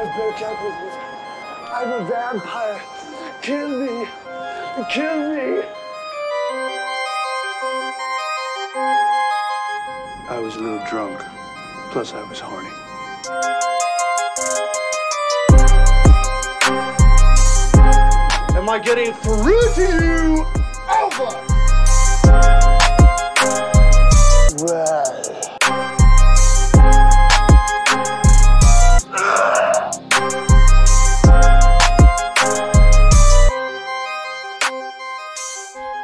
vampires broke out with me. I'm a vampire. Kill me. Kill me. I was a little drunk. Plus, I was horny. Am I getting through to you? Alpha! Well.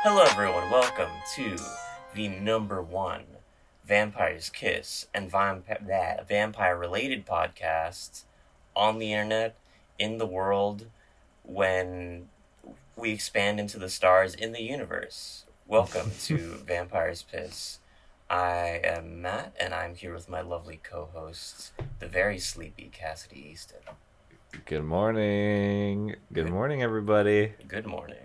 Hello, everyone. Welcome to the number one Vampire's Kiss and vampire-related podcasts on the internet, in the world, when we expand into the stars in the universe. Welcome to Vampire's Piss. I am Matt, and I'm here with my lovely co-hosts, the very sleepy Cassidy Easton. Good morning. Good morning, everybody. Good morning.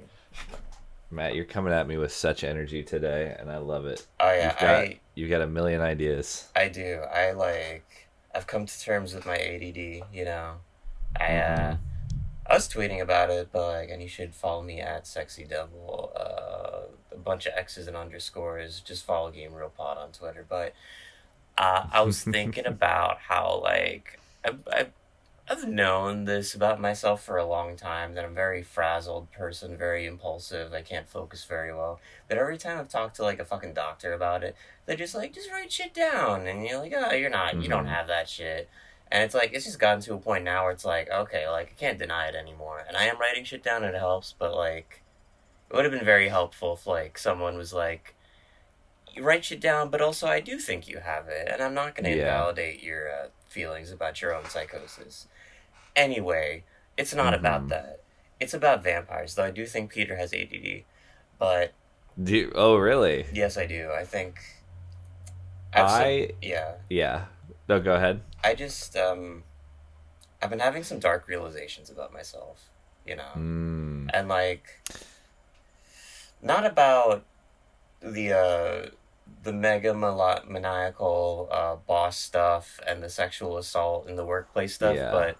Matt, you're coming at me with such energy today, and I love it. Oh, yeah. You've got a million ideas. I do. I've come to terms with my ADD, you know. I was tweeting about it, but and you should follow me at Sexy Devil, a bunch of X's and underscores. Just follow Game Real Pod on Twitter. But I was thinking about how, I've known this about myself for a long time, that I'm a very frazzled person, very impulsive, I can't focus very well. But every time I've talked to, a fucking doctor about it, they're just like, just write shit down. And you're like, oh, you're not, you don't have that shit. And it's like, it's just gotten to a point now where it's like, okay, I can't deny it anymore. And I am writing shit down and it helps, but, it would have been very helpful if, someone was like, you write shit down, but also I do think you have it, and I'm not going to invalidate your feelings about your own psychosis. Anyway, it's not about that. It's about vampires, though I do think Peter has ADD, but... Do you? Oh, really? Yes, I do. I think... Yeah. Yeah. No, go ahead. I just, I've been having some dark realizations about myself, you know? And, not about the mega maniacal boss stuff and the sexual assault and the workplace stuff, but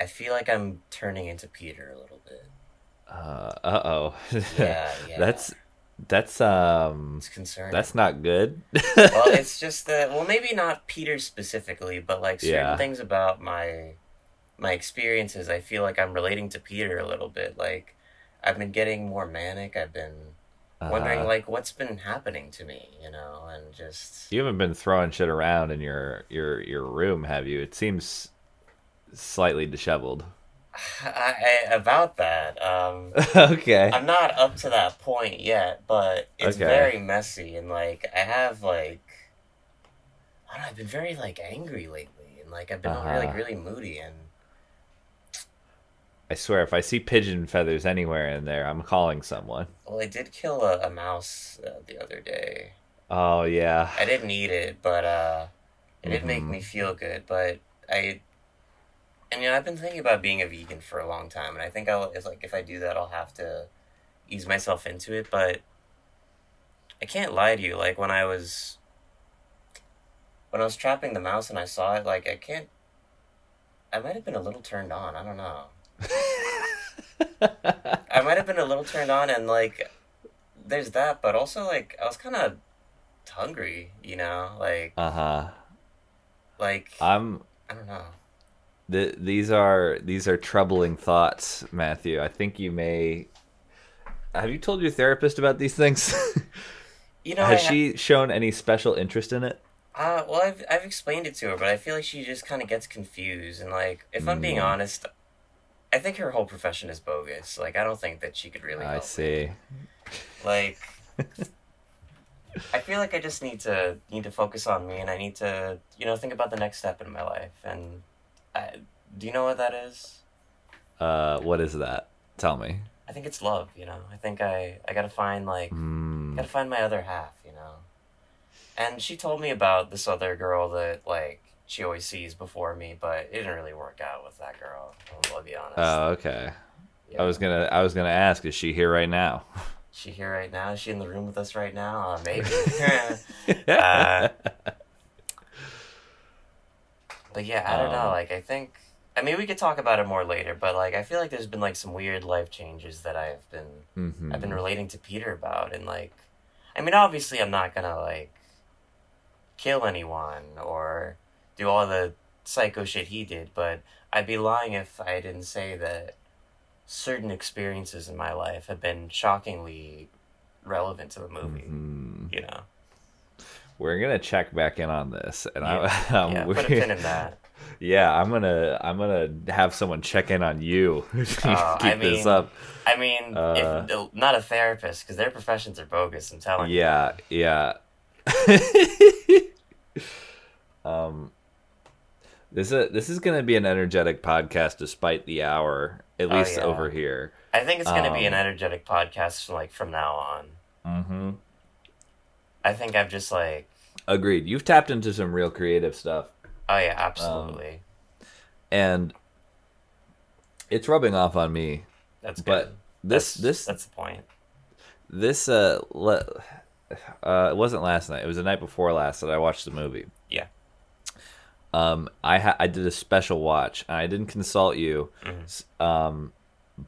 I feel like I'm turning into Peter a little bit. Yeah. That's it's concerning. That's not good. Well, it's just that, maybe not Peter specifically, but certain things about my experiences, I feel like I'm relating to Peter a little bit. I've been getting more manic. I've been wondering what's been happening to me, you know, and just... You haven't been throwing shit around in your room, have you? It seems slightly disheveled. I about that. Okay. I'm not up to that point yet, but it's very messy, and I have I don't know, I've been very angry lately, and I've been really moody, and I swear if I see pigeon feathers anywhere in there, I'm calling someone. Well, I did kill a mouse the other day. Oh yeah. I didn't eat it, but it did make me feel good, but And, I've been thinking about being a vegan for a long time, and I think if I do that, I'll have to ease myself into it, but I can't lie to you. When I was trapping the mouse and I saw it, I might have been a little turned on. I don't know. I might have been a little turned on, and, there's that, but also, I was kind of hungry, you know? I don't know. These are troubling thoughts, Matthew. I think you may... Have you told your therapist about these things? Has she shown any special interest in it? Well, I've explained it to her, but I feel like she just kind of gets confused. And, if I'm being honest, I think her whole profession is bogus. I don't think that she could really help. I see. I feel like I just need to focus on me, and I need to, think about the next step in my life, and... do you know what that is? What is that? Tell me. I think it's love, you know? I think I gotta find, gotta find my other half, you know? And she told me about this other girl that, she always sees before me, but it didn't really work out with that girl, I'll be honest. Oh, okay. Yeah. I was gonna ask, is she here right now? Is she here right now? Is she in the room with us right now? Maybe. But yeah, I don't know. I think I mean, we could talk about it more later, but like I feel like there's been like some weird life changes that I've been I've been relating to Peter about, and like, I mean, obviously I'm not gonna like kill anyone or do all the psycho shit he did, but I'd be lying if I didn't say that certain experiences in my life have been shockingly relevant to the movie. You know, we're gonna check back in on this, and put a pin in that. Yeah, I'm gonna have someone check in on you. Keep this up. I mean, if, not a therapist, because their professions are bogus. I'm telling you. Yeah. This is gonna be an energetic podcast, despite the hour. At least over here. I think it's gonna be an energetic podcast, like from now on. Mm-hmm. I think I've just like. Agreed. You've tapped into some real creative stuff. Oh yeah, absolutely. And it's rubbing off on me. That's good. But that's the point. This it wasn't last night. It was the night before last that I watched the movie. Yeah. I did a special watch. And I didn't consult you.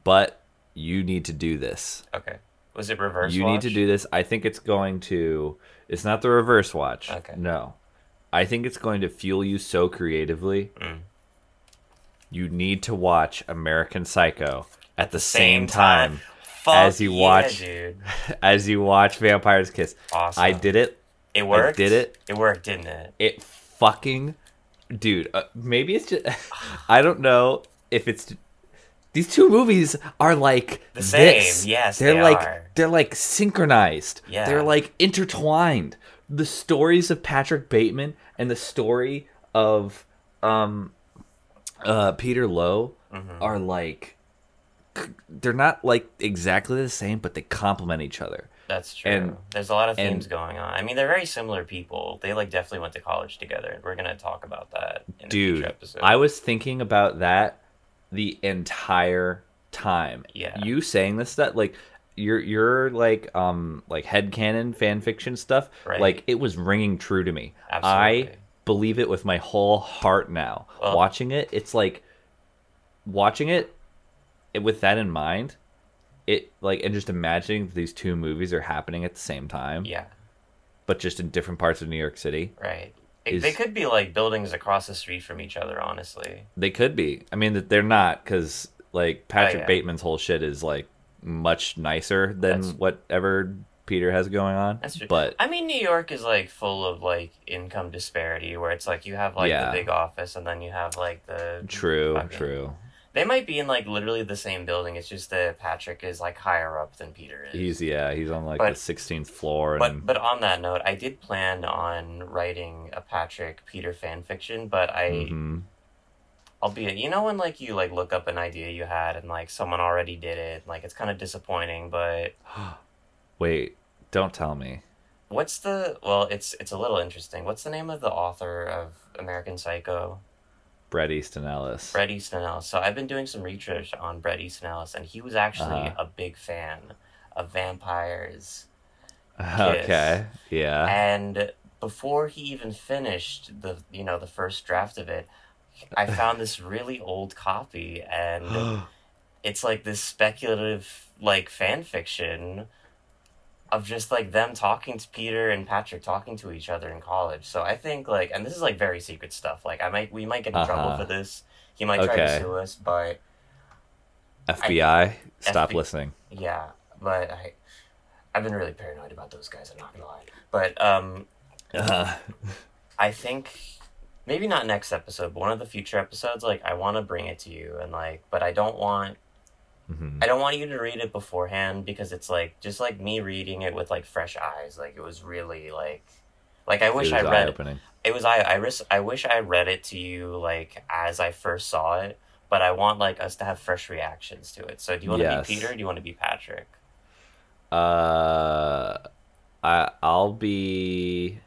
But you need to do this. Okay. Was it reverse? You need to do this. I think it's going to. It's not the reverse watch. Okay. No. I think it's going to fuel you so creatively. You need to watch American Psycho at the same time as you watch Vampire's Kiss. Awesome. I did it. It worked. It worked, didn't it? It fucking, dude. Maybe it's just. I don't know if it's. These two movies are like the same. This. Yes, they're like synchronized. Yeah. They're like intertwined. The stories of Patrick Bateman and the story of Peter Lowe are like, they're not like exactly the same, but they complement each other. That's true. And there's a lot of themes going on. I mean, they're very similar people. They like definitely went to college together. We're gonna talk about that in a future episode. I was thinking about that the entire time. Yeah. You saying this stuff like. Your like headcanon fan fiction stuff, right. Like it was ringing true to me. Absolutely. I believe it with my whole heart now. Well, watching it with that in mind, it like and just imagining these two movies are happening at the same time. Yeah, but just in different parts of New York City. Right. They could be like buildings across the street from each other. Honestly, they could be. I mean, they're not because like Patrick Bateman's whole shit is like. Much nicer than whatever Peter has going on. That's true. But I mean, New York is like full of like income disparity, where it's like you have like the big office, and then you have like the true. They might be in like literally the same building. It's just that Patrick is like higher up than Peter is. He's on like the 16th floor. And... But on that note, I did plan on writing a Patrick Peter fan fiction, but albeit, you know when like you like look up an idea you had and like someone already did it, like it's kind of disappointing, but wait, don't tell me. What's the it's a little interesting. What's the name of the author of American Psycho? Bret Easton Ellis. So I've been doing some research on Bret Easton Ellis, and he was actually a big fan of Vampire's Kiss. Okay. Yeah. And before he even finished the the first draft of it, I found this really old copy, and it's like this speculative like fan fiction of just like them talking to Peter and Patrick talking to each other in college. So I think like, and this is like very secret stuff. Like we might get in trouble for this. He might try to sue us, but FBI, stop listening. Yeah, but I've been really paranoid about those guys. I'm not gonna lie, but I think. Maybe not next episode, but one of the future episodes, like, I want to bring it to you, and, like, but I don't want... I don't want you to read it beforehand, because it's, like, just, like, me reading it with, like, fresh eyes. Like, it was really, like... Like, I wish I read it. It was I wish I read it to you, like, as I first saw it, but I want, like, us to have fresh reactions to it. So do you want to be Peter, or do you want to be Patrick? I'll be...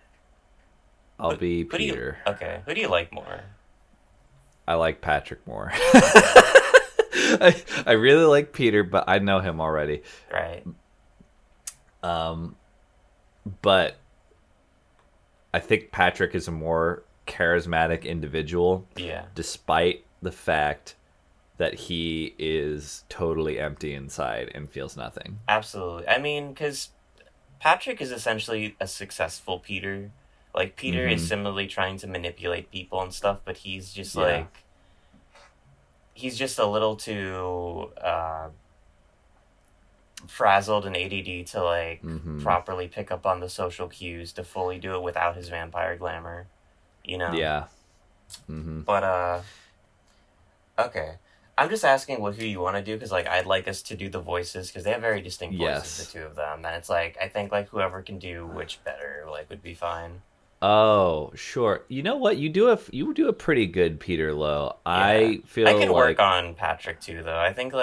I'll be Peter. Okay. Who do you like more? I like Patrick more. I really like Peter, but I know him already. Right. But I think Patrick is a more charismatic individual. Yeah. Despite the fact that he is totally empty inside and feels nothing. Absolutely. I mean, because Patrick is essentially a successful Peter. Like, Peter is similarly trying to manipulate people and stuff, but he's just, like... He's just a little too frazzled and ADD to, like, properly pick up on the social cues to fully do it without his vampire glamour, you know? Yeah. But, okay. I'm just asking who you want to do, because, like, I'd like us to do the voices, because they have very distinct voices, the two of them. And it's, like, I think, like, whoever can do which better, like, would be fine. Oh, sure. You know what? You do a pretty good Peter Lowe. Yeah. I can work on Patrick too, though. I think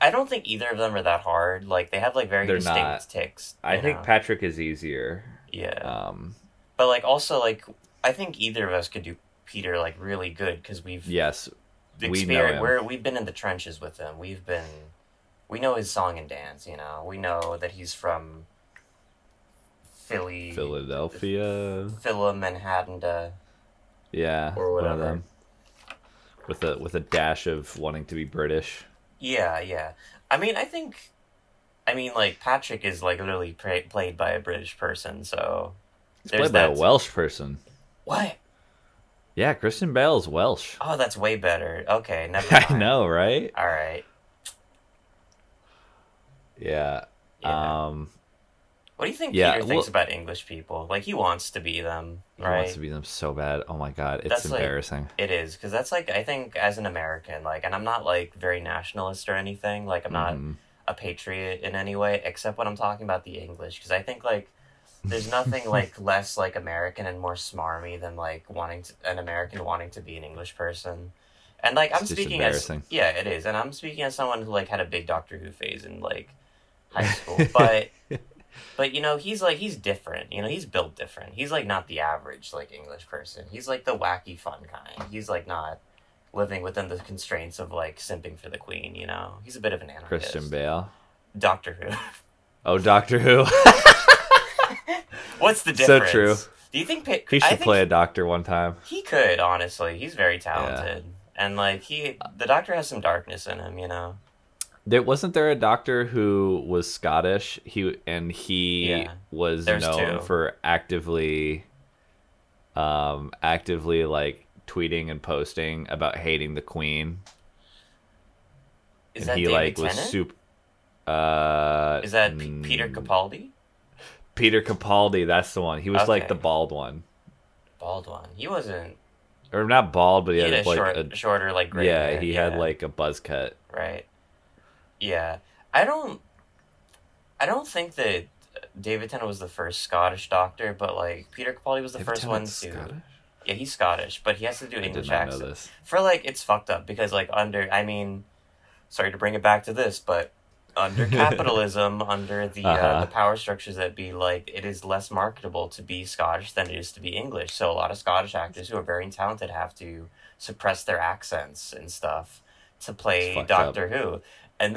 I don't think either of them are that hard. Like they have very distinct ticks. I think Patrick is easier. Yeah. But also I think either of us could do Peter really good because we've we've been in the trenches with him. We know his song and dance. You know, we know that he's from Philadelphia. Manhattan. Yeah. Or whatever. With a dash of wanting to be British. Yeah, yeah. I mean, Patrick is, literally played by a British person, so... It's played by a Welsh person. What? Yeah, Christian Bale's Welsh. Oh, that's way better. Okay, never mind. I know, right? All right. Yeah. What do you think Peter thinks about English people? Like, he wants to be them, right? He wants to be them so bad. Oh, my God. It's embarrassing. It is, because that's, I think as an American, and I'm not, very nationalist or anything. I'm not a patriot in any way, except when I'm talking about the English, because I think, there's nothing, less, American and more smarmy than, an American wanting to be an English person. And, I'm speaking as... Yeah, it is. And I'm speaking as someone who, had a big Doctor Who phase in, high school. But... But, you know, he's different. You know, he's built different. He's, not the average, English person. He's, the wacky, fun kind. He's, not living within the constraints of, simping for the queen, you know? He's a bit of an anarchist. Christian Bale? Doctor Who. Oh, Doctor Who. What's the difference? So true. Do you think... He should play a doctor one time. He could, honestly. He's very talented. Yeah. And, the doctor has some darkness in him, you know? Wasn't there a doctor who was Scottish? He was known for actively tweeting and posting about hating the Queen. Is and that he David Tennant? Was super. Is that Peter Capaldi? Peter Capaldi, that's the one. He was the bald one. Bald one. He wasn't. Or not bald, but he had a shorter gray hair. Yeah, he had a buzz cut. Right. Yeah, I don't think that David Tennant was the first Scottish doctor, but Peter Capaldi was the first one to. Scottish? Yeah, he's Scottish, but he has to do English accent. For it's fucked up because sorry to bring it back to this, but under capitalism, under the power structures that be, it is less marketable to be Scottish than it is to be English. So a lot of Scottish actors who are very talented have to suppress their accents and stuff to play Doctor Who. And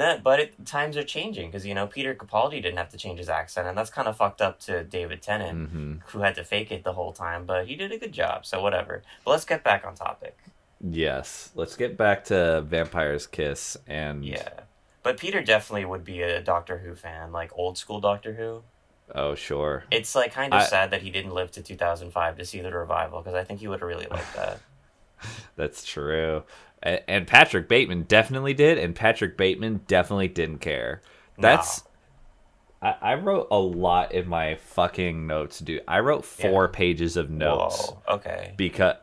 times are changing because, you know, Peter Capaldi didn't have to change his accent, and that's kind of fucked up to David Tennant, who had to fake it the whole time, but he did a good job, so whatever. But let's get back on topic. Yes, let's get back to Vampire's Kiss and... Yeah, but Peter definitely would be a Doctor Who fan, old school Doctor Who. Oh, sure. It's, kind of sad that he didn't live to 2005 to see the revival, because I think he would have really liked that. That's true. And Patrick Bateman definitely did, and Patrick Bateman definitely didn't care. That's... No. I wrote a lot in my fucking notes, dude. I wrote 4 pages of notes. Whoa, okay. Because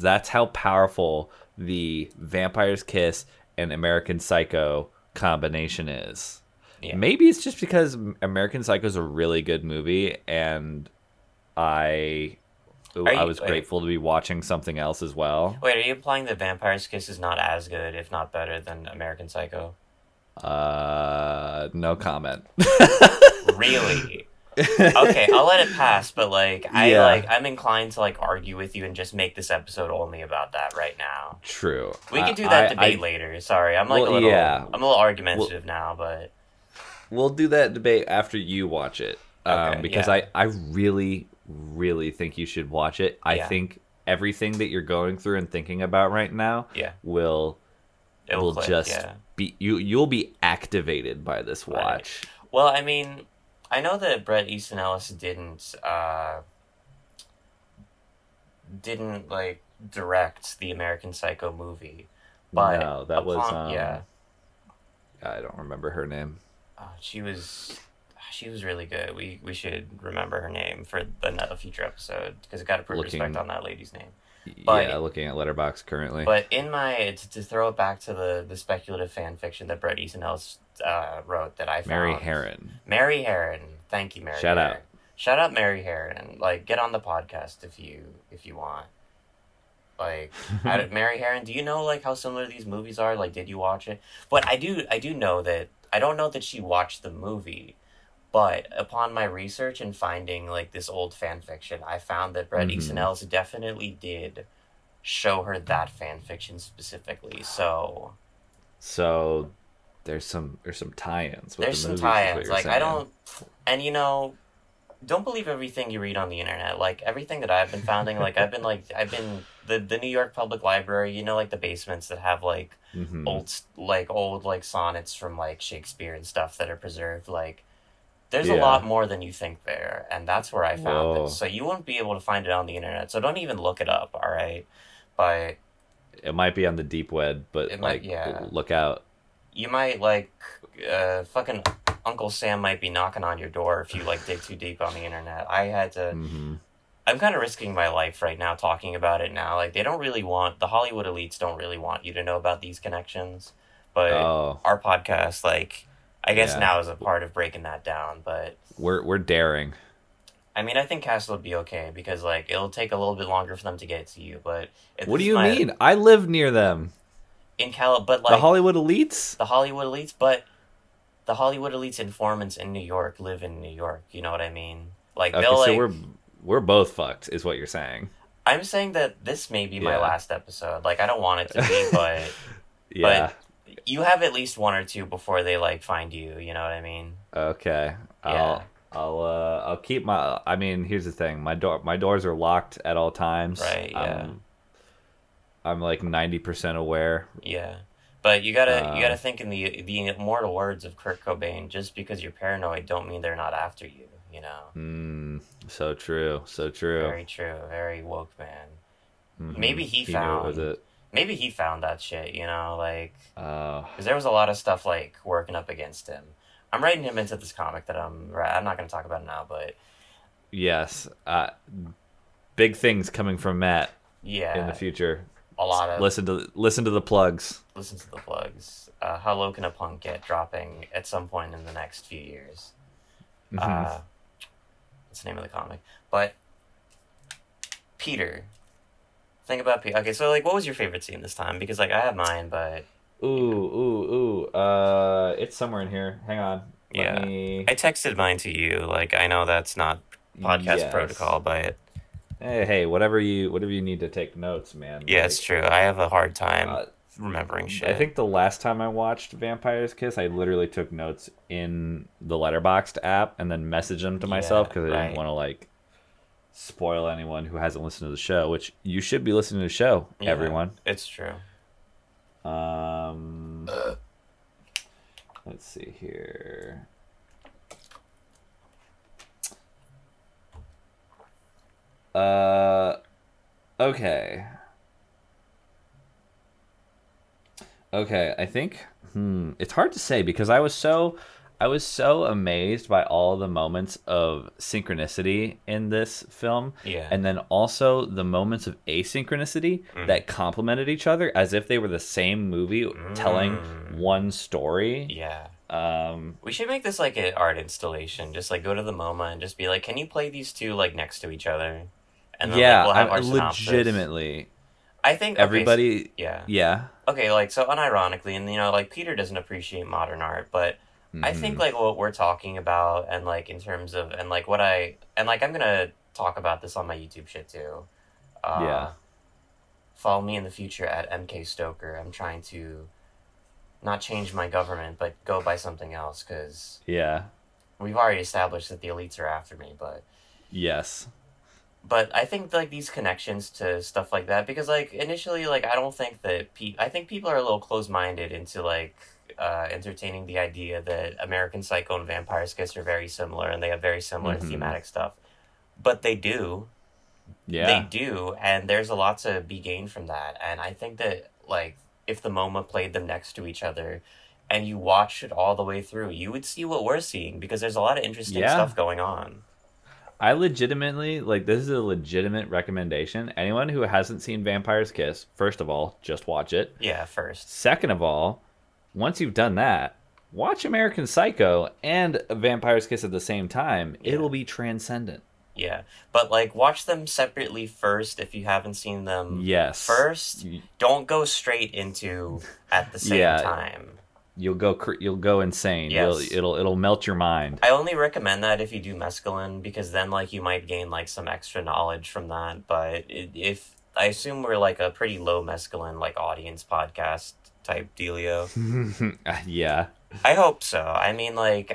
that's how powerful the Vampire's Kiss and American Psycho combination is. Yeah. Maybe it's just because American Psycho is a really good movie, and I was grateful to be watching something else as well. Wait, are you implying that Vampire's Kiss is not as good, if not better, than American Psycho? No comment. Really? Okay, I'll let it pass, but I'm inclined to argue with you and just make this episode only about that right now. True. We can do that debate later. Sorry, I'm a little argumentative now, but we'll do that debate after you watch it. Because I really think you should watch it. I think everything that you're going through and thinking about right now will click. Be you'll be activated by this watch. Right. Well, I mean, I know that Bret Easton Ellis didn't like direct the American Psycho movie, but no, that was I don't remember her name. She was really good. We should remember her name for a future episode because it got to put respect on that lady's name. But, yeah, looking at Letterboxd currently. But to throw it back to the speculative fan fiction that Bret Easton Ellis wrote that I found. Mary Harron. Thank you, Mary. Shout out. Shout out, Mary Harron. Like, get on the podcast if you want. Like, Mary Harron, do you know like how similar these movies are? Like, did you watch it? But I do know that I don't know that she watched the movie, but upon my research and finding like this old fan fiction, I found that Bret Easton Ellis definitely did show her that fan fiction specifically. So there's some tie-ins. There's some tie-ins. Like saying. Don't believe everything you read on the internet. Like everything that I've been finding, I've been the New York Public Library, you know, like the basements that have like old sonnets from like Shakespeare and stuff that are preserved. Like there's a lot more than you think there, and that's where I found it. So you won't be able to find it on the internet. So don't even look it up. All right, but it might be on the deep web. But look out. You might fucking. Uncle Sam might be knocking on your door if you dig too deep on the internet. I'm kind of risking my life right now talking about it now. Like they don't really want, the Hollywood elites don't really want you to know about these connections, but our podcast, now is a part of breaking that down, but we're daring. I mean, I think Castle would be okay because it'll take a little bit longer for them to get to you, but what do you mean? I live near them in but the Hollywood elites, but the Hollywood elites informants in New York live in New York. You know what I mean? So we're both fucked, is what you're saying. I'm saying that this may be my last episode. I don't want it to be, but but you have at least one or two before they find you. You know what I mean? Okay. Yeah. I'll keep my. I mean, here's the thing. My doors are locked at all times. Right. Yeah. I'm 90% aware. Yeah. But you gotta think in the immortal words of Kurt Cobain. Just because you're paranoid, don't mean they're not after you. You know. So true. So true. Very true. Very woke man. Mm-hmm. Maybe he found that shit. You know, because there was a lot of stuff working up against him. I'm writing him into this comic that I'm not going to talk about it now, but. Yes, big things coming from Matt. Yeah. In the future. A lot of listen to the plugs. How low can a punk get? Dropping at some point in the next few years. That's the name of the comic. But Peter, think about Peter. Okay, so what was your favorite scene this time? Because I have mine, but ooh. It's somewhere in here. Hang on. I texted mine to you. I know that's not podcast protocol, but. Hey, whatever you need to take notes, man. Yeah, it's true. I have a hard time remembering shit. I think the last time I watched Vampire's Kiss, I literally took notes in the Letterboxd app and then messaged them to myself because I didn't want to spoil anyone who hasn't listened to the show, which you should be listening to the show, everyone. It's true. Let's see here. Okay, I think it's hard to say because I was so amazed by all the moments of synchronicity in this film, and then also the moments of asynchronicity that complemented each other as if they were the same movie telling one story. Yeah. We should make this an art installation. Just go to the MoMA and just be can you play these two next to each other? And then, we'll have our synopsis. Legitimately. I think everybody. Okay, so, yeah. Okay, so unironically, and Peter doesn't appreciate modern art, but I think what we're talking about, and in terms of, and what I, and I'm gonna talk about this on my YouTube shit too. Follow me in the future at MK Stoker. I'm trying to not change my government, but go by something else because we've already established that the elites are after me, but yes. But I think, like, these connections to stuff like that, because, like, initially, like, I don't think that I think people are a little close-minded into, like, entertaining the idea that American Psycho and Vampire's Kiss are very similar, and they have very similar thematic stuff. But they do. Yeah. They do, and there's a lot to be gained from that. And I think that, like, if the MoMA played them next to each other, and you watched it all the way through, you would see what we're seeing, because there's a lot of interesting stuff going on. I legitimately, like, this is a legitimate recommendation. Anyone who hasn't seen Vampire's Kiss, first of all, just watch it. Yeah, first. Second of all, once you've done that, watch American Psycho and Vampire's Kiss at the same time. Yeah. It'll be transcendent. Yeah, but, like, watch them separately first if you haven't seen them first. Don't go straight into at the same time. You'll go insane. Yes. It'll melt your mind. I only recommend that if you do mescaline, because then, like, you might gain, like, some extra knowledge from that. But if I assume we're, like, a pretty low mescaline, like, audience podcast type dealio. Yeah. I hope so. I mean, like,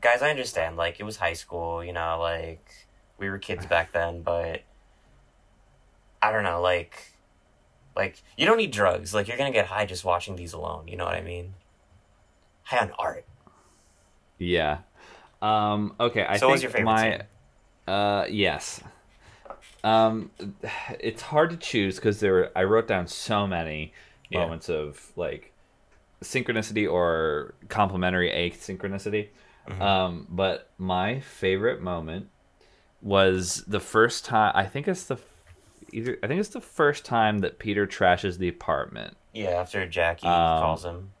guys, I understand, like, it was high school, you know, like, we were kids back then, but I don't know, like, you don't need drugs. Like, you're gonna get high just watching these alone, you know what I mean? High on art. Yeah. Okay. I think what's your favorite scene? Yes. It's hard to choose because I wrote down so many moments of, like, synchronicity or complementary asynchronicity. Mm-hmm. But my favorite moment was the first time. I think it's the first time that Peter trashes the apartment. Yeah, after Jackie calls him.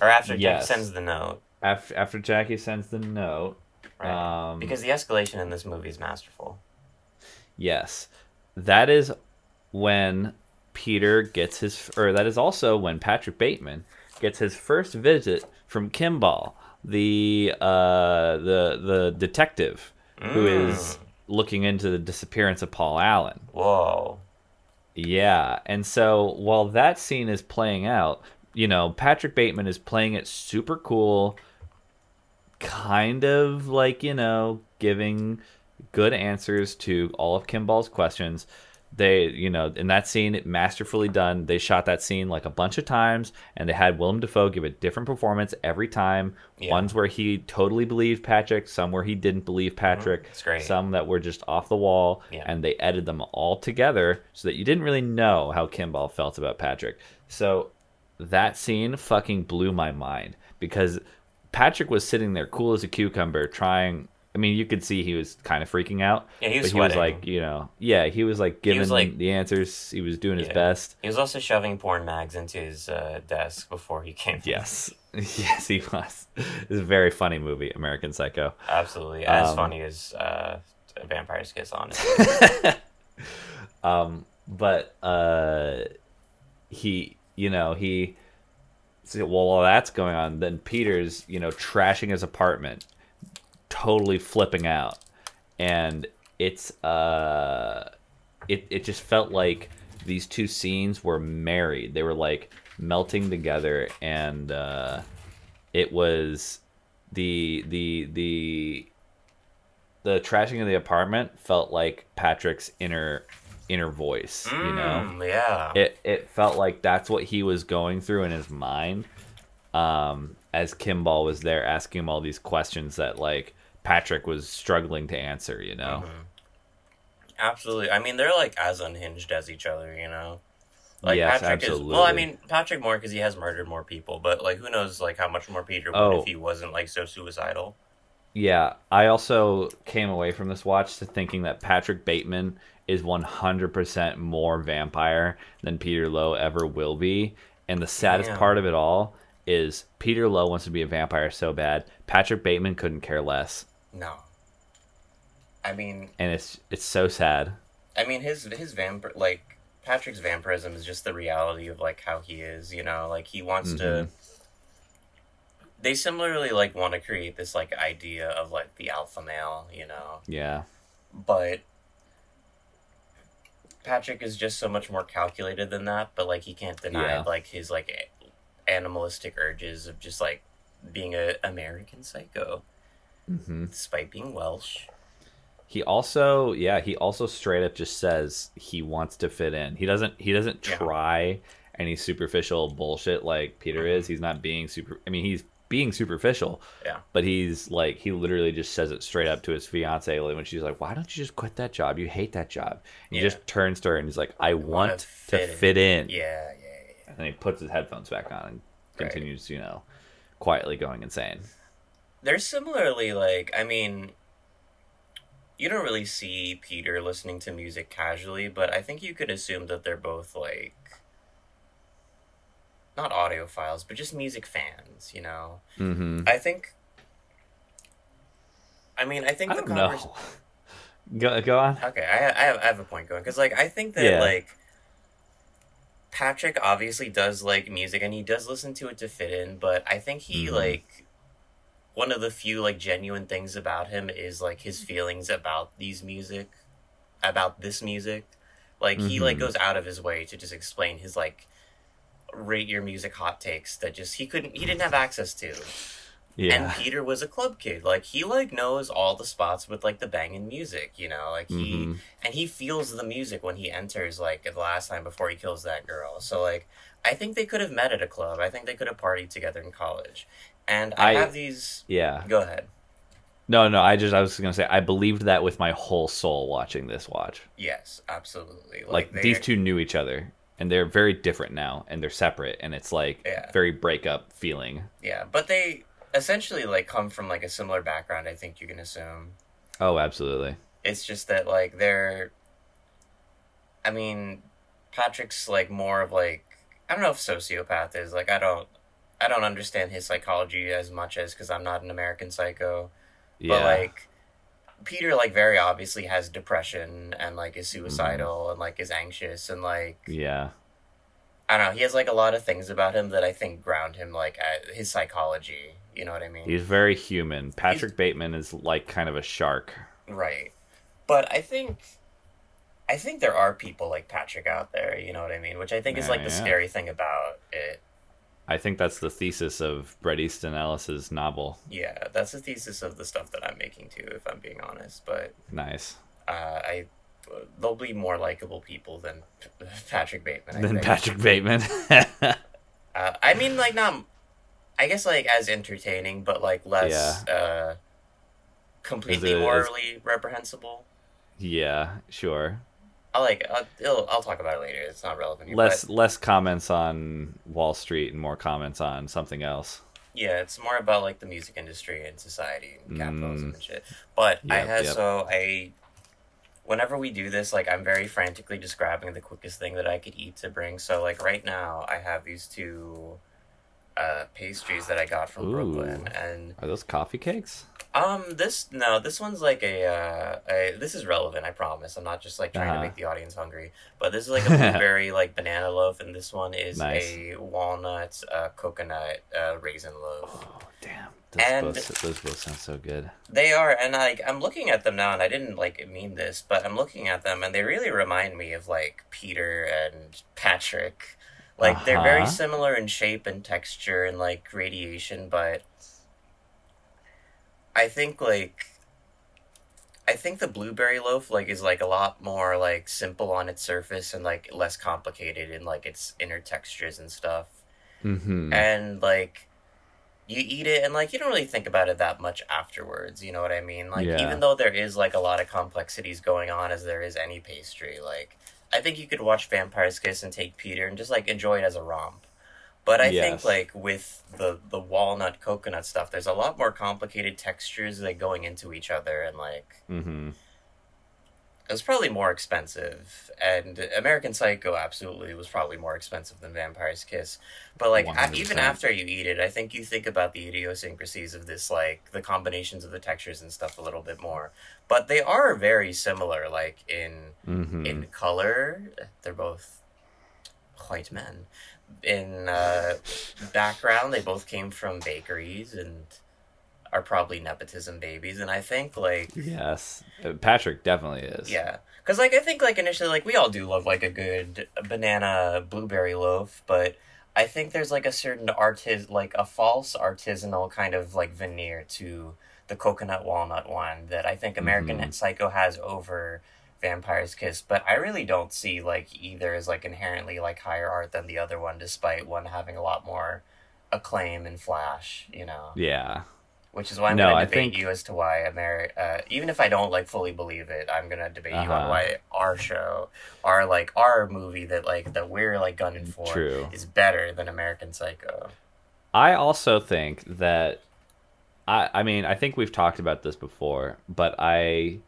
Or after Jackie sends the note. After Jackie sends the note. Right. Because the escalation in this movie is masterful. Yes. That is when Peter gets his... Or that is also when Patrick Bateman gets his first visit from Kimball, the detective who is looking into the disappearance of Paul Allen. Whoa. Yeah. And so while that scene is playing out... You know, Patrick Bateman is playing it super cool, kind of, like, you know, giving good answers to all of Kimball's questions. They, you know, in that scene, masterfully done. They shot that scene, like, a bunch of times, and they had Willem Dafoe give a different performance every time. Yeah. Ones where he totally believed Patrick, some where he didn't believe Patrick, some that were just off the wall, and they edited them all together so that you didn't really know how Kimball felt about Patrick. So... That scene fucking blew my mind, because Patrick was sitting there cool as a cucumber trying... I mean, you could see he was kind of freaking out. Yeah, he was sweating. He was like, you know... Yeah, he was like giving the answers. He was doing his best. He was also shoving porn mags into his desk before he came. Yes. Yes, he was. It's a very funny movie, American Psycho. Absolutely. As funny as Vampire's Kiss, honestly. But he... You know, well, while that's going on, then Peter's, you know, trashing his apartment, totally flipping out. And it's, it just felt like these two scenes were married. They were, like, melting together, and it was the trashing of the apartment felt like Patrick's inner voice, you know. Yeah, it felt like that's what he was going through in his mind, as Kimball was there asking him all these questions that, like, Patrick was struggling to answer, you know. Mm-hmm. Absolutely. I mean, they're, like, as unhinged as each other, you know. Like, yes, Patrick absolutely. Well, I mean, Patrick more because he has murdered more people, but, like, who knows, like, how much more Peter would if he wasn't, like, so suicidal. Yeah, I also came away from this watch to thinking that Patrick Bateman is 100% more vampire than Peter Lowe ever will be. And the saddest part of it all is Peter Lowe wants to be a vampire so bad. Patrick Bateman couldn't care less. No. I mean... And it's so sad. I mean, his like, Patrick's vampirism is just the reality of, like, how he is, you know? Like, he wants to... They similarly, like, want to create this, like, idea of, like, the alpha male, you know? Yeah. But Patrick is just so much more calculated than that, but, like, he can't deny, like, his, like, animalistic urges of just, like, being a American Psycho. Mm-hmm. Despite being Welsh. He also, he also straight up just says he wants to fit in. He doesn't try any superficial bullshit like Peter is. He's not being super. I mean, he's being superficial, but he's like, he literally just says it straight up to his fiance when she's like, "Why don't you just quit that job? You hate that job." And he just turns to her and he's like, "I want to fit in." Yeah. And he puts his headphones back on and continues, you know, quietly going insane. There's similarly, like, I mean, you don't really see Peter listening to music casually, but I think you could assume that they're both, like, not audiophiles, but just music fans, you know? Mm-hmm. I think the conversation... Go on. Okay, I have a point going, because, like, I think that, like, Patrick obviously does like music, and he does listen to it to fit in, but I think he, like, one of the few, like, genuine things about him is, like, his feelings about this music. Like, he, like, goes out of his way to just explain his, like, rate your music hot takes that just he didn't have access to. Yeah. And Peter was a club kid. Like, he, like, knows all the spots with, like, the banging music, you know? Like, he feels the music when he enters, like, the last time before he kills that girl. So, like, I think they could have met at a club. I think they could have partied together in college. And I have these... Yeah. Go ahead. No, I was going to say, I believed that with my whole soul watching this watch. Yes, absolutely. Like these two knew each other. And they're very different now. And they're separate. And it's, like, very breakup feeling. Yeah, but they... essentially, like, come from, like, a similar background, I think you can assume. Oh, absolutely. It's just that, like, they're... I mean, Patrick's, like, more of, like... I don't know if sociopath is. Like, I don't understand his psychology as much as... because I'm not an American Psycho. Yeah. But, like, Peter, like, very obviously has depression and, like, is suicidal and, like, is anxious and, like... Yeah. I don't know. He has, like, a lot of things about him that I think ground him, like, at his psychology... You know what I mean? He's very human. Patrick Bateman is, like, kind of a shark. Right. But I think there are people like Patrick out there, you know what I mean? Which I think is, like, the scary thing about it. I think that's the thesis of Bret Easton Ellis' novel. Yeah, that's the thesis of the stuff that I'm making, too, if I'm being honest. But nice. They'll be more likable people than Patrick Bateman, I think. Patrick Bateman? I mean, like, not... I guess, like, as entertaining, but, like, less completely morally reprehensible. Yeah, sure. I'll talk about it later. It's not relevant here. Less comments on Wall Street and more comments on something else. Yeah, it's more about, like, the music industry and society and capitalism and shit. But whenever we do this, like, I'm very frantically describing the quickest thing that I could eat to bring. So, like, right now, I have these two... pastries that I got from Brooklyn. And are those coffee cakes? This one's like a this is relevant, I promise. I'm not just like trying to make the audience hungry, but this is like a blueberry like banana loaf, and this one is a walnut coconut raisin loaf. Oh damn, those both sound so good. They are, and like I'm looking at them now, and I didn't like mean this, but I'm looking at them and they really remind me of like Peter and Patrick. Like, they're very similar in shape and texture and, like, radiation, but I think the blueberry loaf, like, is, like, a lot more, like, simple on its surface and, like, less complicated in, like, its inner textures and stuff. Mm-hmm. And, like, you eat it and, like, you don't really think about it that much afterwards, you know what I mean? Like, even though there is, like, a lot of complexities going on as there is any pastry, like... I think you could watch Vampire's Kiss and take Peter and just, like, enjoy it as a romp. But I think, like, with the walnut coconut stuff, there's a lot more complicated textures, like, going into each other. And, like, it was probably more expensive. And American Psycho absolutely was probably more expensive than Vampire's Kiss. But, like, even after you eat it, I think you think about the idiosyncrasies of this, like, the combinations of the textures and stuff a little bit more. But they are very similar, like, in color. They're both white men. In background, they both came from bakeries and are probably nepotism babies. And I think, like... Yes. Patrick definitely is. Yeah. Because, like, I think, like, initially, like, we all do love, like, a good banana blueberry loaf. But I think there's, like, a certain a false artisanal kind of, like, veneer to... the coconut walnut one that I think American Psycho has over Vampire's Kiss, but I really don't see like either as like inherently like higher art than the other one, despite one having a lot more acclaim and flash, you know. Yeah. Which is why I'm going to debate you as to why even if I don't like fully believe it, I'm going to debate you on why our show, our movie that we're like gunning for is better than American Psycho. I also think that, I mean, I think we've talked about this before, but I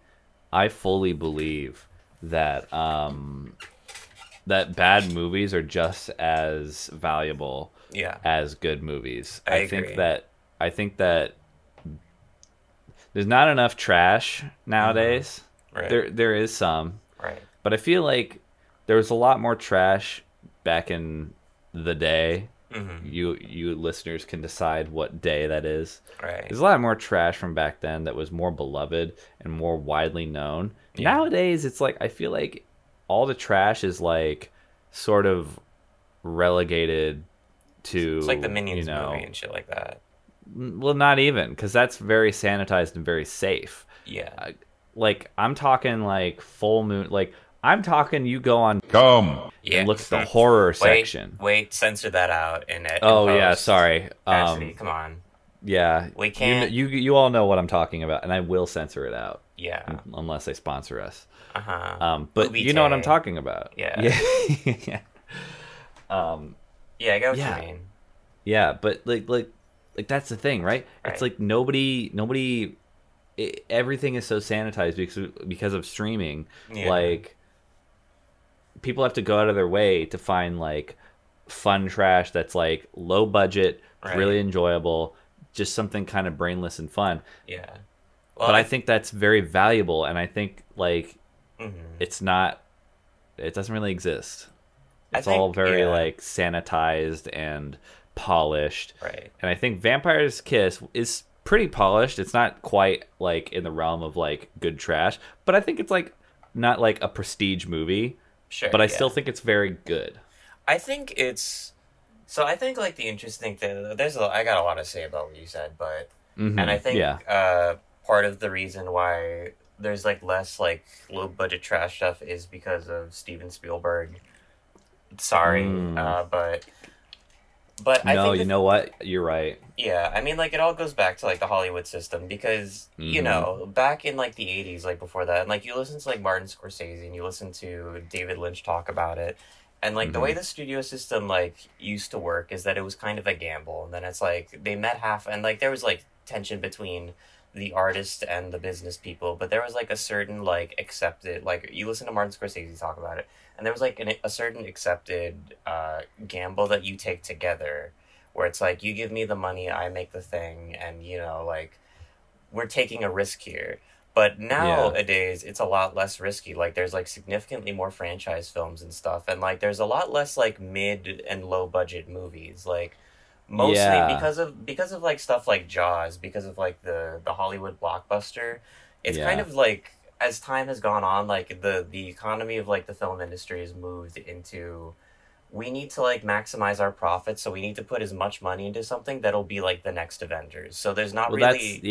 fully believe that that bad movies are just as valuable as good movies. I think that there's not enough trash nowadays. Right. There is some. Right. But I feel like there was a lot more trash back in the day. Mm-hmm. You listeners can decide what day that is. Right. There's a lot more trash from back then that was more beloved and more widely known. Yeah. Nowadays, it's like I feel like all the trash is like sort of relegated to... It's like the Minions movie and shit like that. Well, not even, because that's very sanitized and very safe. Yeah. Like, I'm talking, like, Full Moon... Like, I'm talking you go on... Come! Yeah. And look at the horror section. Wait, censor that out. Yeah, sorry. Cassidy, come on. Yeah. We can't... You all know what I'm talking about, and I will censor it out. Yeah. Unless they sponsor us. Uh-huh. But Movie you know what I'm talking about. Yeah. Yeah. Yeah, I get what you mean. Yeah, but, like that's the thing, right? It's like nobody everything is so sanitized because of streaming. Yeah. Like people have to go out of their way to find like fun trash that's like low budget, really enjoyable, just something kind of brainless and fun. Yeah. Well, but I think that's very valuable, and I think like it doesn't really exist. It's all very like sanitized and polished, right? And I think Vampire's Kiss is pretty polished. It's not quite like in the realm of like good trash, but I think it's like not like a prestige movie, sure, but I still think it's very good. I think it's so I think like the interesting thing, I got a lot to say about what you said, but and I think part of the reason why there's like less like low budget trash stuff is because of Steven Spielberg. But I think you know what? You're right. Yeah, I mean, like, it all goes back to, like, the Hollywood system, because, you know, back in, like, the 80s, like, before that, and, like, you listen to, like, Martin Scorsese, and you listen to David Lynch talk about it, and, like, the way the studio system, like, used to work is that it was kind of a gamble, and then it's, like, they met half, and, like, there was, like, tension between the artists and the business people, but there was, like, a certain, like, accepted, like, you listen to Martin Scorsese talk about it, and there was, like, a certain accepted gamble that you take together, where it's, like, you give me the money, I make the thing, and, you know, like, we're taking a risk here. But nowadays, it's a lot less risky. Like, there's, like, significantly more franchise films and stuff, and, like, there's a lot less, like, mid- and low-budget movies, like... Mostly because of like stuff like Jaws, because of like the Hollywood blockbuster, it's kind of like as time has gone on, like the economy of like the film industry has moved into, we need to like maximize our profits, so we need to put as much money into something that'll be like the next Avengers. So there's not there's no risk.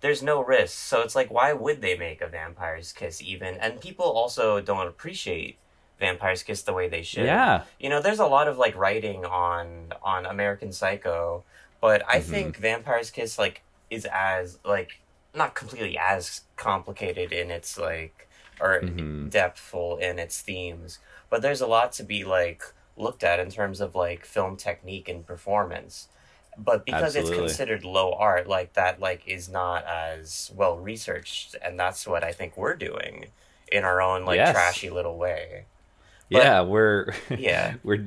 There's no risk, so it's like why would they make a Vampire's Kiss even? And people also don't appreciate Vampire's Kiss the way they should. Yeah. You know, there's a lot of, like, writing on American Psycho, but I think Vampire's Kiss, like, is as, like, not completely as complicated in its, like, or depthful in its themes, but there's a lot to be, like, looked at in terms of, like, film technique and performance. But because it's considered low art, like, that, like, is not as well-researched, and that's what I think we're doing in our own, like, trashy little way. But, we're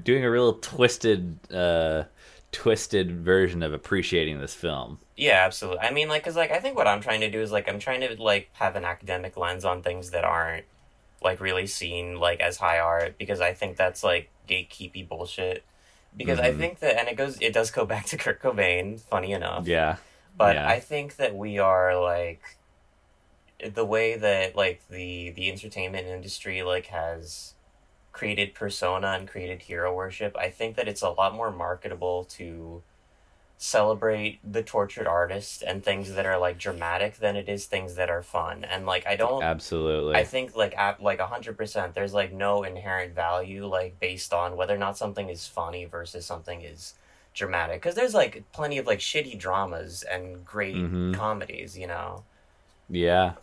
doing a real twisted version of appreciating this film. Yeah, absolutely. I mean, like, because, like, I think what I'm trying to do is, like, I'm trying to, like, have an academic lens on things that aren't, like, really seen, like, as high art, because I think that's, like, gatekeepy bullshit. Because I think that, and it does go back to Kurt Cobain, funny enough. Yeah. But I think that we are, like, the way that, like, the entertainment industry, like, has created persona and created hero worship, I think that it's a lot more marketable to celebrate the tortured artist and things that are like dramatic than it is things that are fun. And like I think like 100% there's like no inherent value like based on whether or not something is funny versus something is dramatic, because there's like plenty of like shitty dramas and great comedies, you know. Yeah,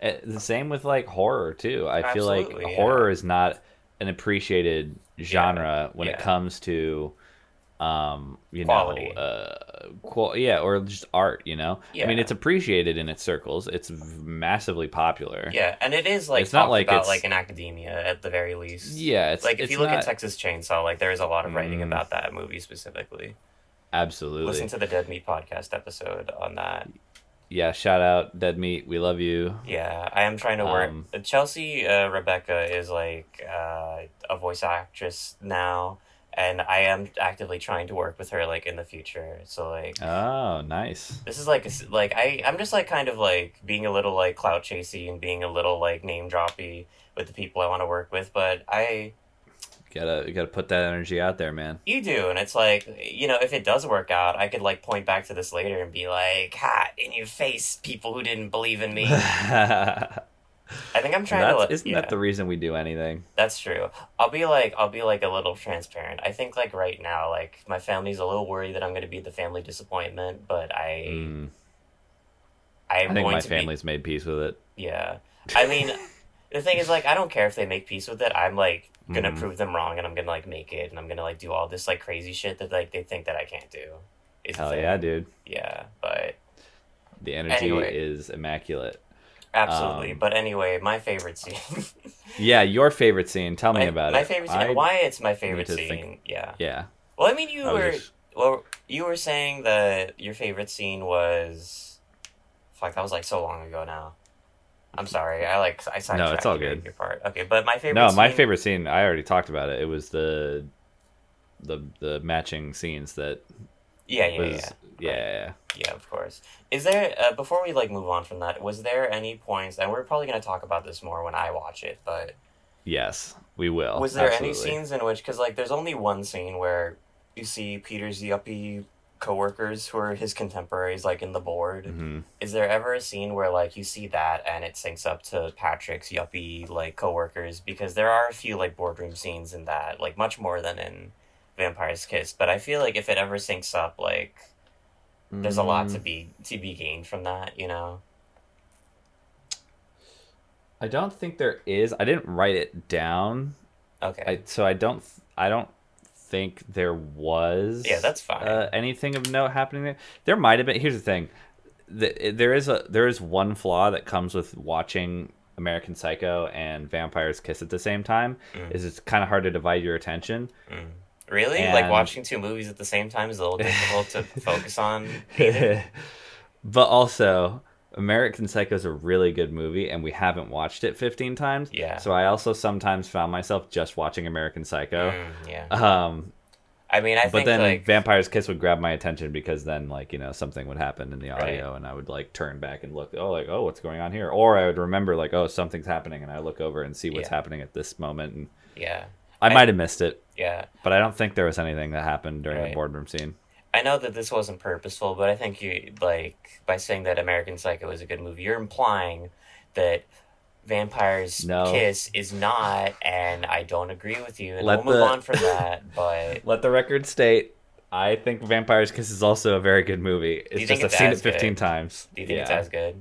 the same with like horror too. I feel like horror is not an appreciated genre when it comes to or just art, you know. I mean, it's appreciated in its circles, it's massively popular, and it is like it's not like about, it's like in academia at the very least. It's like if you look at Texas Chainsaw, like there is a lot of writing about that movie specifically. Absolutely, listen to the Dead Meat podcast episode on that. Yeah, shout out Dead Meat, we love you. Yeah, I am trying to work. Chelsea Rebecca is like a voice actress now, and I am actively trying to work with her like in the future. So like, oh nice, this is like a, like I'm just like kind of like being a little like clout chasey and being a little like name droppy with the people I want to work with, but I gotta put that energy out there, man. You do. And it's like, you know, if it does work out, I could like point back to this later and be like, ha, in your face, people who didn't believe in me. I think I'm trying to... Isn't that the reason we do anything? That's true. I'll be a little transparent. I think like right now, like my family's a little worried that I'm going to be the family disappointment, but I think my family's made peace with it. Yeah. I mean, the thing is like, I don't care if they make peace with it. I'm like going to prove them wrong, and I'm going to like make it, and I'm going to like do all this like crazy shit that like they think that I can't do. Hell yeah, dude. Yeah. But the energy is immaculate. Absolutely. But anyway, my favorite scene. Yeah, your favorite scene. Tell me about it. My favorite scene. And why it's my favorite scene. Yeah. Well, I mean, you were saying that your favorite scene was... Fuck, that was like so long ago now. I'm sorry. I sidetracked. No, it's all good. Your part. Okay, but my favorite scene... No, my favorite scene, I already talked about it. It was the matching scenes that... Yeah, of course. Is there before we like move on from that, was there any points, and we're probably going to talk about this more when I watch it, but yes, we will. Was there any scenes in which, because like there's only one scene where you see Peter's yuppie coworkers who are his contemporaries like in the board. Is there ever a scene where like you see that and it syncs up to Patrick's yuppie like coworkers? Because there are a few like boardroom scenes in that, like much more than in Vampire's Kiss, but I feel like if it ever syncs up, like there's a lot to be gained from that, you know. I don't think there is. I didn't write it down. Okay. I don't think there was. Yeah, that's fine. Anything of note happening there? There might have been. Here's the thing: there is one flaw that comes with watching American Psycho and Vampire's Kiss at the same time. Is it's kind of hard to divide your attention. Really? And... Like watching two movies at the same time is a little difficult to focus on. But also, American Psycho is a really good movie, and we haven't watched it 15 times. Yeah. So I also sometimes found myself just watching American Psycho. I mean, I think like Vampire's Kiss would grab my attention because then, like, you know, something would happen in the audio, right, and I would like turn back and look, oh, what's going on here? Or I would remember like, oh, something's happening, and I look over and see what's happening at this moment. And I might have missed it. Yeah. But I don't think there was anything that happened during the boardroom scene. I know that this wasn't purposeful, but I think you, like, by saying that American Psycho is a good movie, you're implying that Vampire's Kiss is not, and I don't agree with you, and we'll move on from that, but... Let the record state, I think Vampire's Kiss is also a very good movie. It's just I've seen it 15 times. Do you think it's as good?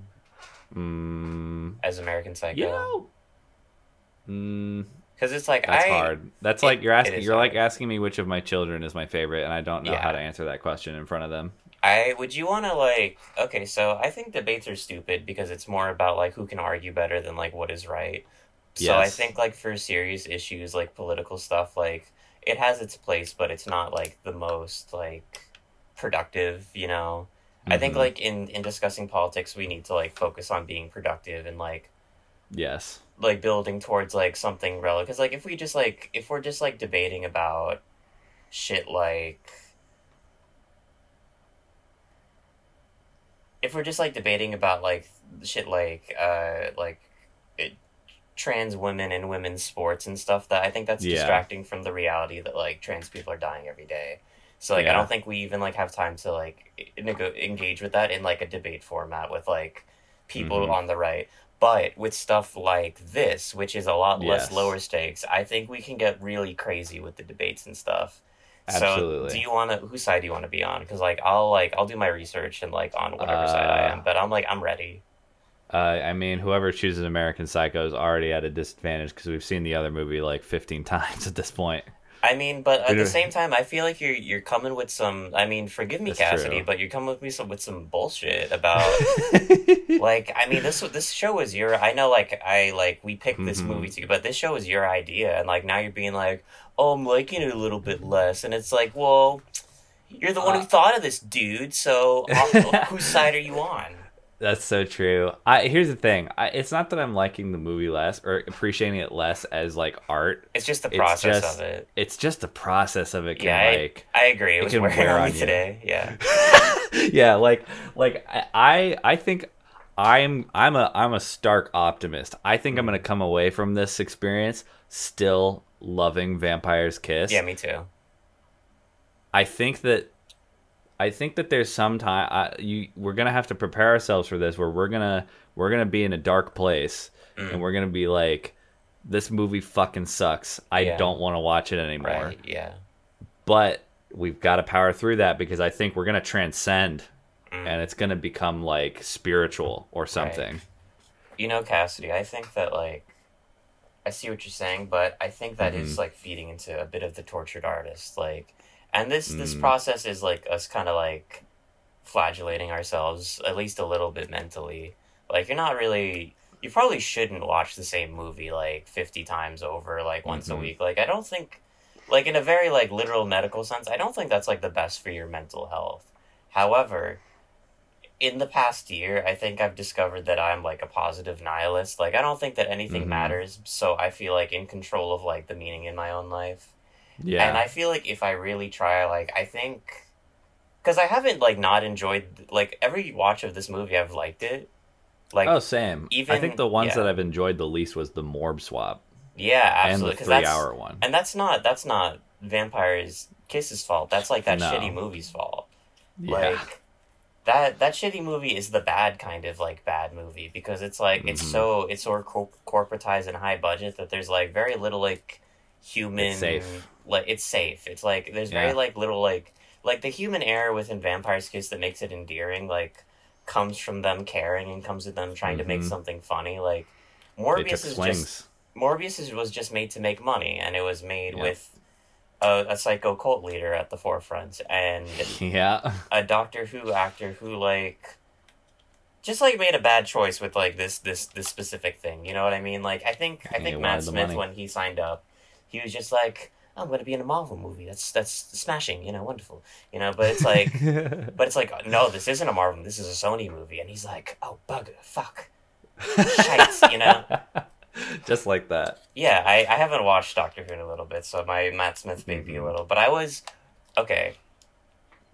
As American Psycho? You know... Because it's like hard. That's like you're asking me which of my children is my favorite, and I don't know how to answer that question in front of them. Would you want to like? Okay, so I think debates are stupid because it's more about like who can argue better than like what is right. Yes. So I think like for serious issues like political stuff, like it has its place, but it's not like the most like productive, you know. I think like in discussing politics, we need to like focus on being productive and like. Yes. Like building towards like something relevant, because like if we're just debating about shit, like if we're just like debating about like shit like trans women and women's sports and stuff, that I think that's distracting from the reality that like trans people are dying every day. So, like, yeah. I don't think we even, like, have time to, like, engage with that in, like, a debate format with, like, people mm-hmm. on the right. But with stuff like this, which is a lot less lower stakes, I think we can get really crazy with the debates and stuff. Absolutely. So, do you want to... Whose side do you want to be on? Because, like, I'll do my research and, like, on whatever side I am. But I'm, like, I'm ready. I mean, whoever chooses American Psycho is already at a disadvantage because we've seen the other movie, like, 15 times at this point. I mean, but at the same time, I feel like you're coming with some... I mean, forgive me, Cassidy, but you're coming with me with some bullshit about... like, I mean, this show was your... I know, like, we picked this movie together, but this show was your idea, and, like, now you're being like, oh, I'm liking it a little bit less, and it's like, well, you're the one who thought of this, dude, so whose side are you on? That's so true. Here's the thing. It's not that I'm liking the movie less or appreciating it less as, like, art. It's just the process of it. It's just the process of it. I agree. It was wearing on me today. Yeah. Yeah. Like I think I'm a stark optimist. I think I'm going to come away from this experience still loving Vampire's Kiss. Yeah, me too. I think that there's some time we're gonna have to prepare ourselves for this, where we're gonna be in a dark place, and we're gonna be like, this movie fucking sucks. I don't want to watch it anymore. Right. Yeah. But we've got to power through that because I think we're gonna transcend, and it's gonna become like spiritual or something. Right. You know, Cassidy, I think that like I see what you're saying, but I think that is like feeding into a bit of the tortured artist, like. And this process is, like, us kind of, like, flagellating ourselves, at least a little bit mentally. Like, you're not really... You probably shouldn't watch the same movie, like, 50 times over, like, once a week. Like, I don't think... Like, in a very, like, literal medical sense, I don't think that's, like, the best for your mental health. However, in the past year, I think I've discovered that I'm, like, a positive nihilist. Like, I don't think that anything matters, so I feel, like, in control of, like, the meaning in my own life. Yeah. And I feel like if I really try, like, I think... Because I haven't, like, not enjoyed... Like, every watch of this movie, I've liked it. Like, oh, same. Even, I think the ones that I've enjoyed the least was the Morb Swap. Yeah, absolutely. And the 3-hour one. And that's not Vampire's Kiss's fault. That's, like, that shitty movie's fault. Yeah. Like, that shitty movie is the bad kind of, like, bad movie. Because it's, like, it's so corporatized and high budget that there's, like, very little, like... human, it's safe. It's like there's very like little like the human error within Vampire's Kiss that makes it endearing like comes from them caring and comes with them trying to make something funny. Like Morbius was just made to make money, and it was made with a psycho cult leader at the forefront and a Doctor Who actor who like just like made a bad choice with like this specific thing. You know what I mean? Like I think Matt Smith when he signed up. He was just like, oh, I'm going to be in a Marvel movie. That's smashing, you know, wonderful, you know. But it's like, no, this isn't a Marvel. This is a Sony movie. And he's like, oh, bugger, fuck, shite, you know. Just like that. Yeah, I haven't watched Doctor Who in a little bit, so my Matt Smith may be a little. But I was okay.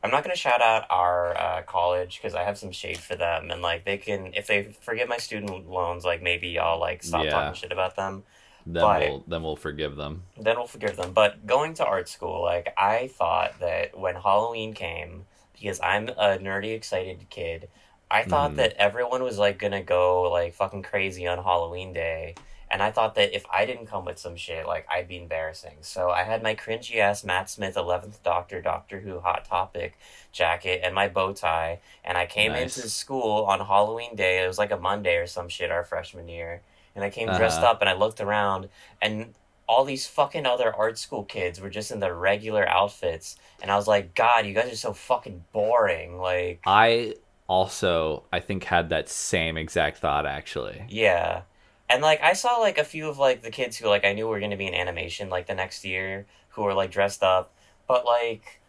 I'm not going to shout out our college because I have some shade for them, and like they can, if they forgive my student loans, like maybe I'll like stop talking shit about them. Then we'll forgive them. Then we'll forgive them. But going to art school, like, I thought that when Halloween came, because I'm a nerdy, excited kid, I thought that everyone was, like, gonna go, like, fucking crazy on Halloween day. And I thought that if I didn't come with some shit, like, I'd be embarrassing. So I had my cringy-ass Matt Smith 11th Doctor Who Hot Topic jacket and my bow tie. And I came into school on Halloween day. It was, like, a Monday or some shit our freshman year. And I came dressed up, and I looked around, and all these fucking other art school kids were just in their regular outfits. And I was like, God, you guys are so fucking boring. Like, I also, I think, had that same exact thought, actually. Yeah. And, like, I saw, like, a few of, like, the kids who, like, I knew were going to be in animation, like, the next year, who were, like, dressed up. But, like...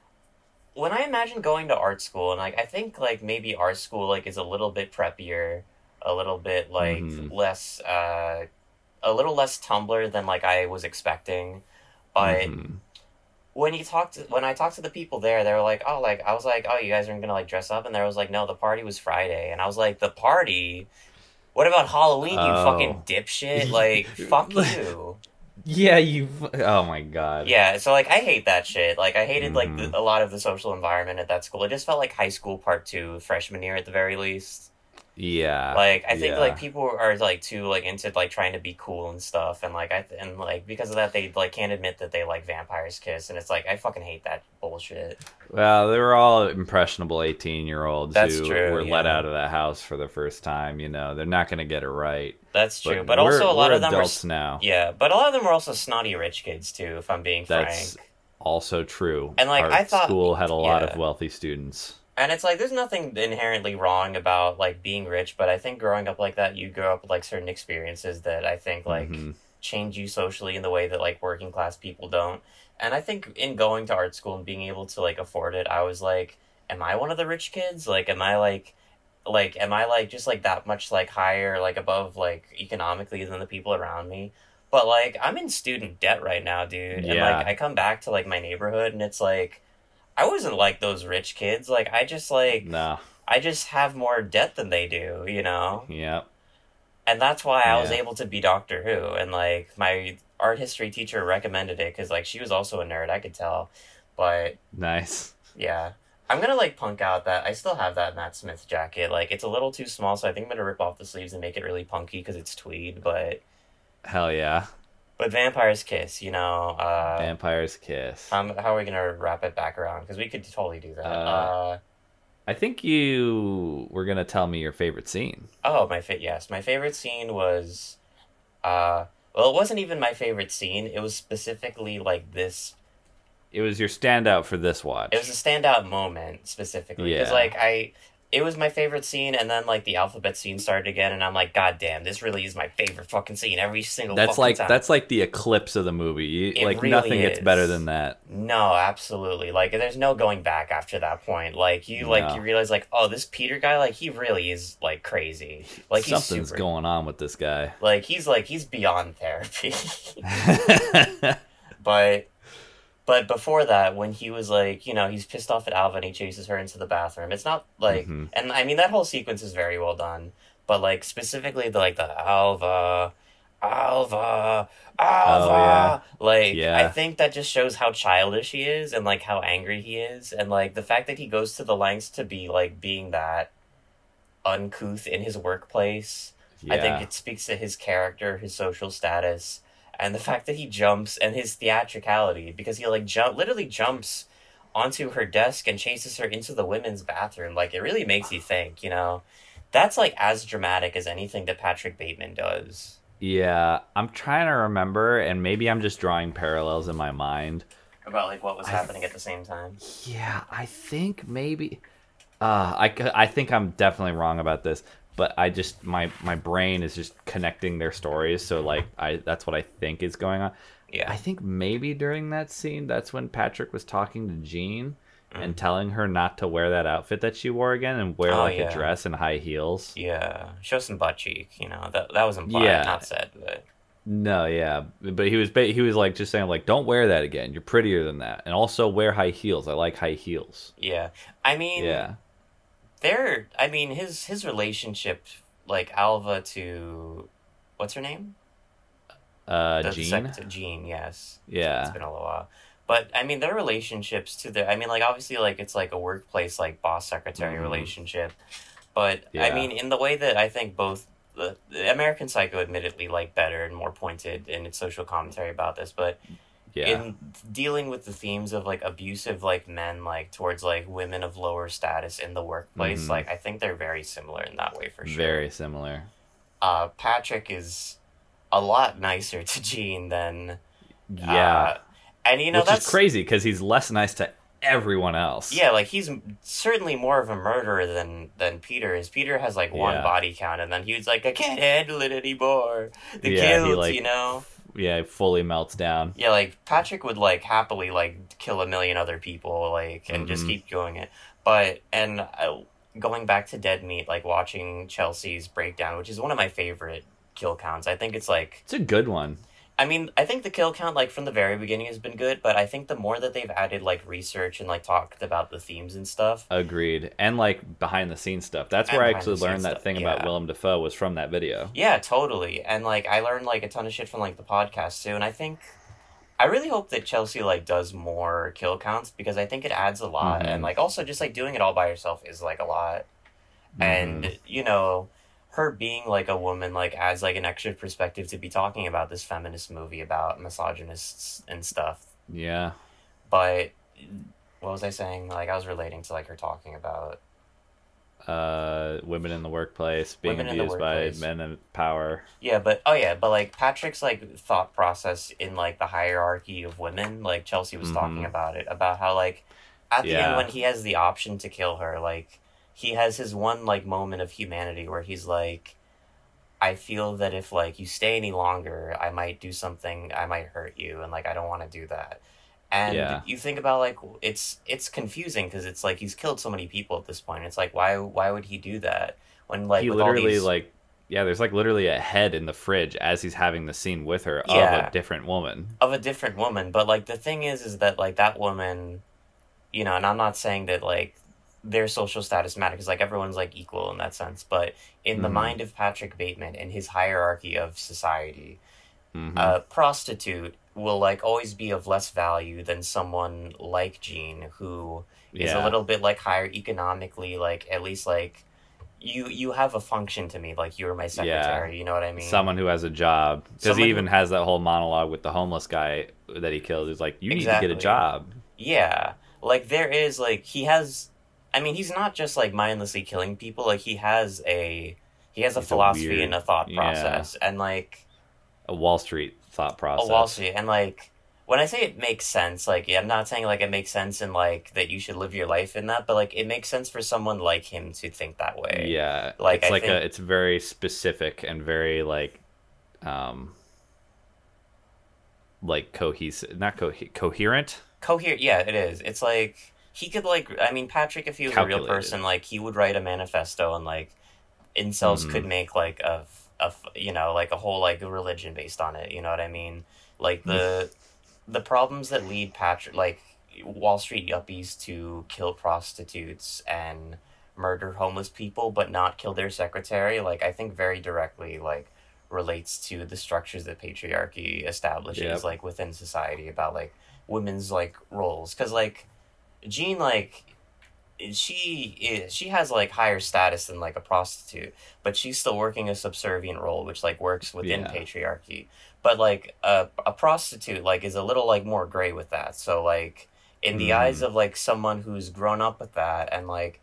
When I imagine going to art school, and, like, I think, like, maybe art school, like, is a little bit preppier... a little bit, like, less, a little less Tumblr than, like, I was expecting, but when I talked to the people there, they were like, oh, like, I was like, oh, you guys aren't gonna, like, dress up, and they was like, no, the party was Friday, and I was like, the party? What about Halloween, you fucking dipshit? Like, fuck you. Yeah, you... Oh, my God. Yeah, so, like, I hate that shit. Like, I hated, like, a lot of the social environment at that school. It just felt like high school part two, freshman year at the very least. Yeah. Like, I think, like, people are, like, too, like, into, like, trying to be cool and stuff. And, like, because of that, they, like, can't admit that they like Vampire's Kiss. And it's, like, I fucking hate that bullshit. Well, they were all impressionable 18-year-olds who were let out of that house for the first time, you know. They're not going to get it right. That's true. But also a lot of them are adults now. Yeah, but a lot of them were also snotty rich kids, too, if I'm being frank. That's also true. And, like, I thought... school had a lot of wealthy students. And it's like, there's nothing inherently wrong about, like, being rich, but I think growing up like that, you grow up with, like, certain experiences that I think, like, change you socially in the way that, like, working class people don't. And I think in going to art school and being able to, like, afford it, I was like, am I one of the rich kids? Like, am I, like, am I, like, just, like, that much, like, higher, like, above, like, economically than the people around me? But, like, I'm in student debt right now, dude. Yeah. And, like, I come back to, like, my neighborhood, and it's like... I wasn't like those rich kids. Like, I just like... No. I just have more debt than they do, you know? Yeah. And that's why I was able to be Doctor Who. And, like, my art history teacher recommended it because, like, she was also a nerd. I could tell. But... Nice. Yeah. I'm going to, like, punk out that... I still have that Matt Smith jacket. Like, it's a little too small, so I think I'm going to rip off the sleeves and make it really punky because it's tweed, but... Hell yeah. But Vampire's Kiss, you know. Vampire's Kiss. How are we going to wrap it back around? Because we could totally do that. I think you were going to tell me your favorite scene. Oh, yes. My favorite scene was... well, it wasn't even my favorite scene. It was specifically like this... It was your standout for this watch. It was a standout moment, specifically. Because, like, it was my favorite scene, and then, like, the alphabet scene started again, and I'm like, God damn, this really is my favorite fucking scene every single fucking time. That's like the eclipse of the movie. Nothing gets better than that. No, absolutely. Like, there's no going back after that point. Like, you realize, like, oh, this Peter guy, like, he really is, like, crazy. Like, something's going on with this guy. Like, he's beyond therapy. But before that, when he was like, you know, he's pissed off at Alva and he chases her into the bathroom. It's not like, and I mean, that whole sequence is very well done. But like specifically the Alva. Oh, yeah. I think that just shows how childish he is and like how angry he is. And like the fact that he goes to the lengths to be like being that uncouth in his workplace. Yeah. I think it speaks to his character, his social status. And the fact that he jumps and his theatricality, because he like literally jumps onto her desk and chases her into the women's bathroom. Like, it really makes you think, you know, that's like as dramatic as anything that Patrick Bateman does. Yeah, I'm trying to remember, and maybe I'm just drawing parallels in my mind. About like what was happening at the same time. Yeah, I think maybe, I think I'm definitely wrong about this. But I just my brain is just connecting their stories, so like that's what I think is going on. Yeah, I think maybe during that scene, that's when Patrick was talking to Jean and telling her not to wear that outfit that she wore again and wear a dress and high heels. Yeah, show some butt cheek, you know. That was implied, not said. But... No, yeah, but he was like just saying like, don't wear that again. You're prettier than that, and also wear high heels. I like high heels. Yeah, I mean. Yeah. His relationship, like Alva to, what's her name? Jean. Jean, yes. Yeah. It's been a little while, but I mean their relationships to their. I mean, like obviously, like it's like a workplace, like boss secretary relationship, but I mean in the way that I think both the American Psycho, admittedly, like better and more pointed in its social commentary about this, but. Yeah. In dealing with the themes of, like, abusive, like, men, like, towards, like, women of lower status in the workplace, like, I think they're very similar in that way, for sure. Very similar. Patrick is a lot nicer to Jean than... Yeah. And, you know, Which is crazy, because he's less nice to everyone else. Yeah, like, he's certainly more of a murderer than Peter is. Peter has, like, one body count, and then he was like, I can't handle it anymore. The guilt, he, like, you know? Yeah, it fully melts down. Yeah, like, Patrick would, like, happily, like, kill a million other people, like, and just keep doing it. But, and going back to Dead Meat, like, watching Chelsea's breakdown, which is one of my favorite kill counts. I think it's, like... It's a good one. I mean, I think the kill count, like, from the very beginning has been good, but I think the more that they've added, like, research and, like, talked about the themes and stuff. Agreed. And, like, behind-the-scenes stuff. That's where I actually learned that thing about Willem Dafoe was from that video. Yeah, totally. And, like, I learned, like, a ton of shit from, like, the podcast, too. And I think... I really hope that Chelsea, like, does more kill counts, because I think it adds a lot. Mm-hmm. And, like, also just, like, doing it all by yourself is, like, a lot. Mm-hmm. And, you know... her being, like, a woman, like, adds, like, an extra perspective to be talking about this feminist movie about misogynists and stuff. Yeah. But, what was I saying? Like, I was relating to, like, her talking about... women in the workplace, being abused by men in power. Yeah, but, oh yeah, but, like, Patrick's, like, thought process in, like, the hierarchy of women, like, Chelsea was mm-hmm. talking about it, about how, like, at the end when he has the option to kill her, like... he has his one, like, moment of humanity where he's like, I feel that if, like, you stay any longer, I might do something, I might hurt you, and, like, I don't want to do that. And you think about, like, it's confusing because it's like he's killed so many people at this point. It's like, why would he do that? When, like, he with literally, all these... like, yeah, there's, like, literally a head in the fridge as he's having the scene with her of a different woman. Of a different woman. But, like, the thing is that, like, that woman, you know, and I'm not saying that, like, their social status matters, because, like, everyone's, like, equal in that sense, but in the mind of Patrick Bateman and his hierarchy of society, a prostitute will, like, always be of less value than someone like Jean, who is a little bit, like, higher economically, like, at least, like, you have a function to me, like, you were my secretary, you know what I mean? Someone who has a job, because he even has that whole monologue with the homeless guy that he killed, who's like, you need to get a job. Yeah, like, there is, like, he has... I mean, he's not just, like, mindlessly killing people. Like, he has a philosophy and a thought process. And, like... a Wall Street thought process. And, like, when I say it makes sense, like, I'm not saying, like, it makes sense in, like, that you should live your life in that, but, like, it makes sense for someone like him to think that way. Yeah. Like, it's, like, it's very specific and very, like... cohesive... Not coherent? Coherent, yeah, it is. It's, like... he could, like, I mean, Patrick, if he was a real person, like, he would write a manifesto, and, like, incels could make, like, you know, like, a whole, like, religion based on it, you know what I mean? Like, the problems that lead Patrick, like, Wall Street yuppies to kill prostitutes and murder homeless people, but not kill their secretary, like, I think very directly, like, relates to the structures that patriarchy establishes, like, within society about, like, women's, like, roles. Because, like... Jean, like, she has, like, higher status than, like, a prostitute, but she's still working a subservient role, which, like, works within patriarchy. But, like, a prostitute, like, is a little, like, more gray with that. So, like, in the eyes of, like, someone who's grown up with that and, like,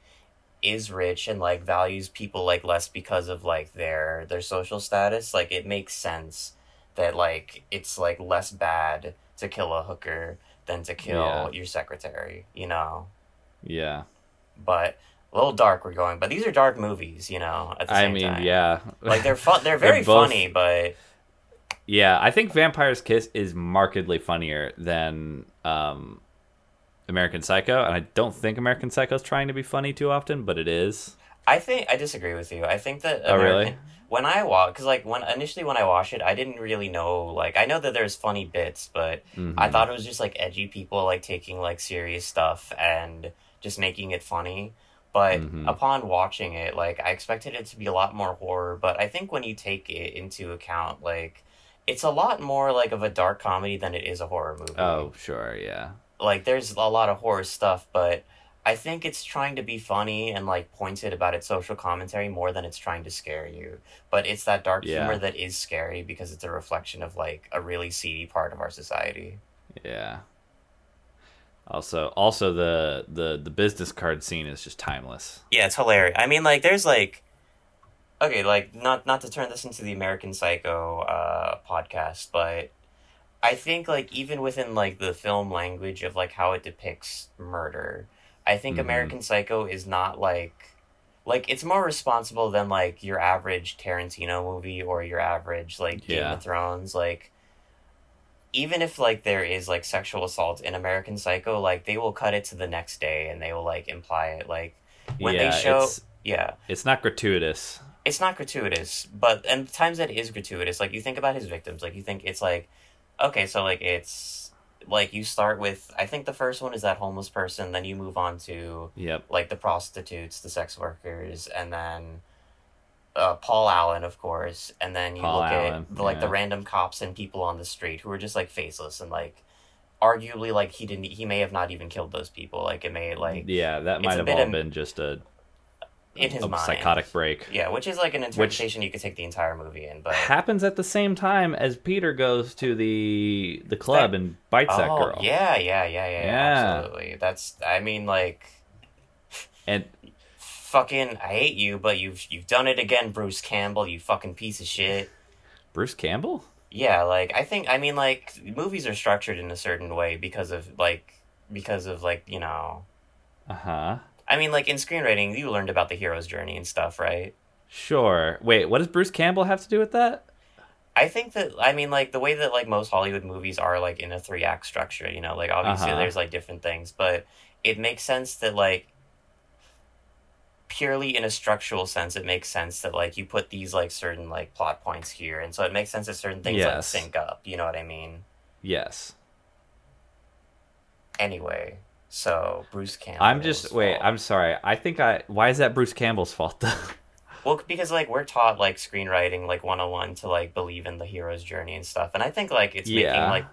is rich and, like, values people, like, less because of, like, their social status, like, it makes sense that, like, it's, like, less bad to kill a hooker than to kill your secretary, you know? Yeah. But a little dark we're going, but these are dark movies, you know, at the same time. I mean, like, they're fun, they're very funny, but... yeah, I think Vampire's Kiss is markedly funnier than American Psycho, and I don't think American Psycho's trying to be funny too often, but it is. I disagree with you. I think that... American... oh, really? When I watch, because, like, when I watched it, I didn't really know, like, I know that there's funny bits, but I thought it was just, like, edgy people, like, taking, like, serious stuff and just making it funny. But upon watching it, like, I expected it to be a lot more horror, but I think when you take it into account, like, it's a lot more, like, of a dark comedy than it is a horror movie. Oh, sure, yeah. Like, there's a lot of horror stuff, but... I think it's trying to be funny and, like, pointed about its social commentary more than it's trying to scare you. But it's that dark humor that is scary because it's a reflection of, like, a really seedy part of our society. Yeah. Also the business card scene is just timeless. Yeah, it's hilarious. I mean, like, there's, like... okay, like, not to turn this into the American Psycho podcast, but... I think, like, even within, like, the film language of, like, how it depicts murder... I think American Psycho is not, like, it's more responsible than, like, your average Tarantino movie or your average, like, Game of Thrones. Like, even if, like, there is, like, sexual assault in American Psycho, like, they will cut it to the next day and they will, like, imply it. Like, when they show... it's not gratuitous. It's not gratuitous, but and the times that it is gratuitous, like, you think about his victims, like, you think it's like, okay, so, like, it's, like, you start with, I think the first one is that homeless person, then you move on to, like, the prostitutes, the sex workers, and then Paul Allen, of course, and then you look at, the, like, the random cops and people on the street who are just, like, faceless and, like, arguably, like, he may have not even killed those people, like, it may, like... Yeah, that might have all been just a... In his mind. Psychotic break. Yeah, which is like an interpretation you could take the entire movie in. But happens at the same time as Peter goes to the club and bites that girl. Yeah. Absolutely. That's, I mean, like... And... Fucking, I hate you, but you've done it again, Bruce Campbell, you fucking piece of shit. Bruce Campbell? Yeah, like, I think, I mean, like, movies are structured in a certain way because of, you know... Uh-huh. I mean, like, in screenwriting, you learned about the hero's journey and stuff, right? Sure. Wait, what does Bruce Campbell have to do with that? I think that, I mean, like, the way that, like, most Hollywood movies are, like, in a 3-act structure, you know? Like, obviously there's, like, different things, but it makes sense that, like, purely in a structural sense, it makes sense that, like, you put these, like, certain, like, plot points here, and so it makes sense that certain things, like, sync up, you know what I mean? Yes. Anyway... So, Bruce Campbell. I'm sorry. Why is that Bruce Campbell's fault, though? Well, because, like, we're taught, like, screenwriting, like, 101 to, like, believe in the hero's journey and stuff. And I think, like, it's making, like...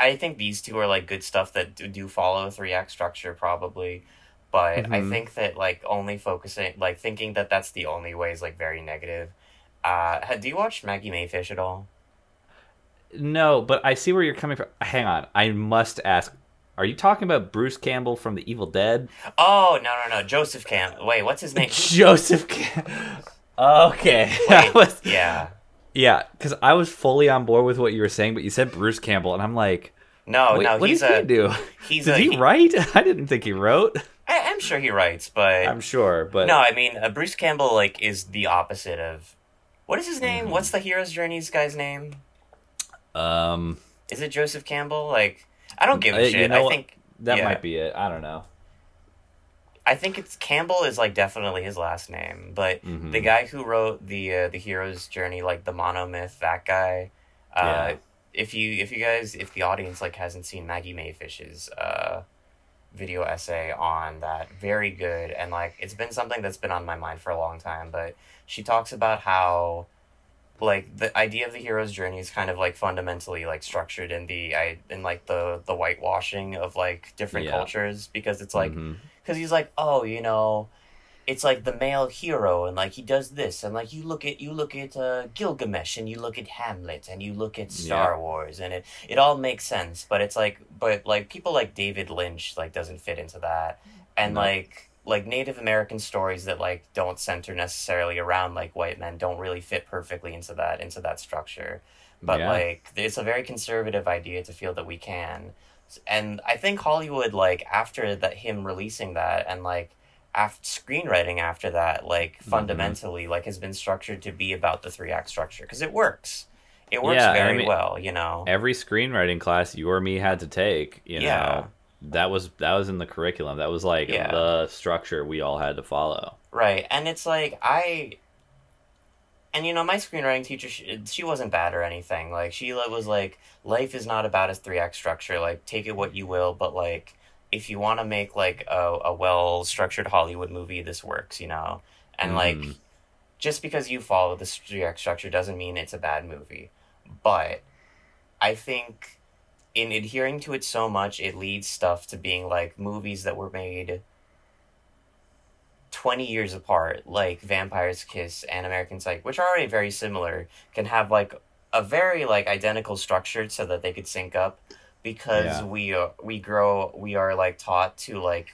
I think these two are, like, good stuff that do follow a 3-act structure, probably. But I think that, like, only focusing... Like, thinking that that's the only way is, like, very negative. Do you watch Maggie Mayfish at all? No, but I see where you're coming from. Hang on. I must ask... Are you talking about Bruce Campbell from The Evil Dead? Oh, no. Joseph Campbell. Wait, what's his name? Joseph Campbell. Okay. Wait, yeah. Yeah, because I was fully on board with what you were saying, but you said Bruce Campbell, and I'm like, no, what does he do? Did he write? I didn't think he wrote. I'm sure he writes, but... I'm sure, but... No, I mean, Bruce Campbell, like, is the opposite of... What is his name? Mm-hmm. What's the Hero's Journeys guy's name? Is it Joseph Campbell? Like... I don't give a shit. You know, I think that might be it. I don't know. I think it's Campbell is like definitely his last name, but the guy who wrote the hero's journey, like the monomyth, that guy. If the audience like hasn't seen Maggie Mayfish's video essay on that, very good, and like it's been something that's been on my mind for a long time. But she talks about how. Like the idea of the hero's journey is kind of like fundamentally like structured in the whitewashing of like different cultures, because it's like because he's like, oh, you know, it's like the male hero and like he does this and like you look at Gilgamesh and you look at Hamlet and you look at Star Wars and it all makes sense, but it's like people like David Lynch like doesn't fit into that, and like Native American stories that like don't center necessarily around like white men don't really fit perfectly into that structure, but like it's a very conservative idea to feel that we can, and I think Hollywood like after that him releasing that and like after screenwriting after that like fundamentally like has been structured to be about the 3-act structure because it works. It works very well, you know. Every screenwriting class you or me had to take, you know. That was in the curriculum. That was like the structure we all had to follow. Right. And it's like and you know, my screenwriting teacher, she wasn't bad or anything. Like she was like, life is not about a 3-act structure. Like take it what you will. But like, if you want to make like a well structured Hollywood movie, this works, you know? And like, just because you follow this 3-act structure doesn't mean it's a bad movie. But I think in adhering to it so much, it leads stuff to being, like, movies that were made 20 years apart, like Vampire's Kiss and American Psycho, which are already very similar, can have, like, a very, like, identical structure so that they could sync up, because we are, like, taught to, like,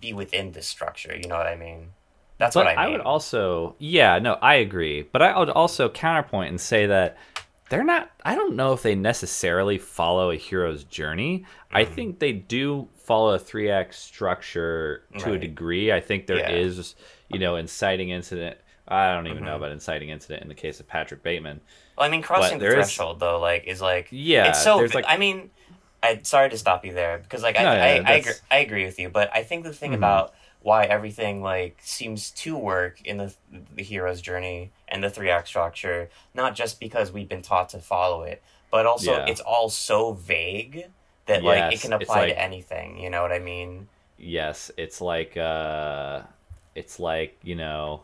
be within this structure, you know what I mean? That's what I mean. I would also... Yeah, no, I agree. But I would also counterpoint and say that they're not, I don't know if they necessarily follow a hero's journey. I think they do follow a 3-act structure to a degree. I think there is, you know, inciting incident. I don't even know about inciting incident in the case of Patrick Bateman. Well, I mean, crossing the threshold, though, like, is like... Yeah, it's so... Like, I mean, sorry to stop you there, because, like, I agree with you, but I think the thing about... why everything like seems to work in the hero's journey and the 3-act structure, not just because we've been taught to follow it, but also it's all so vague that like it can apply to anything. You know what I mean? Yes, it's like, you know,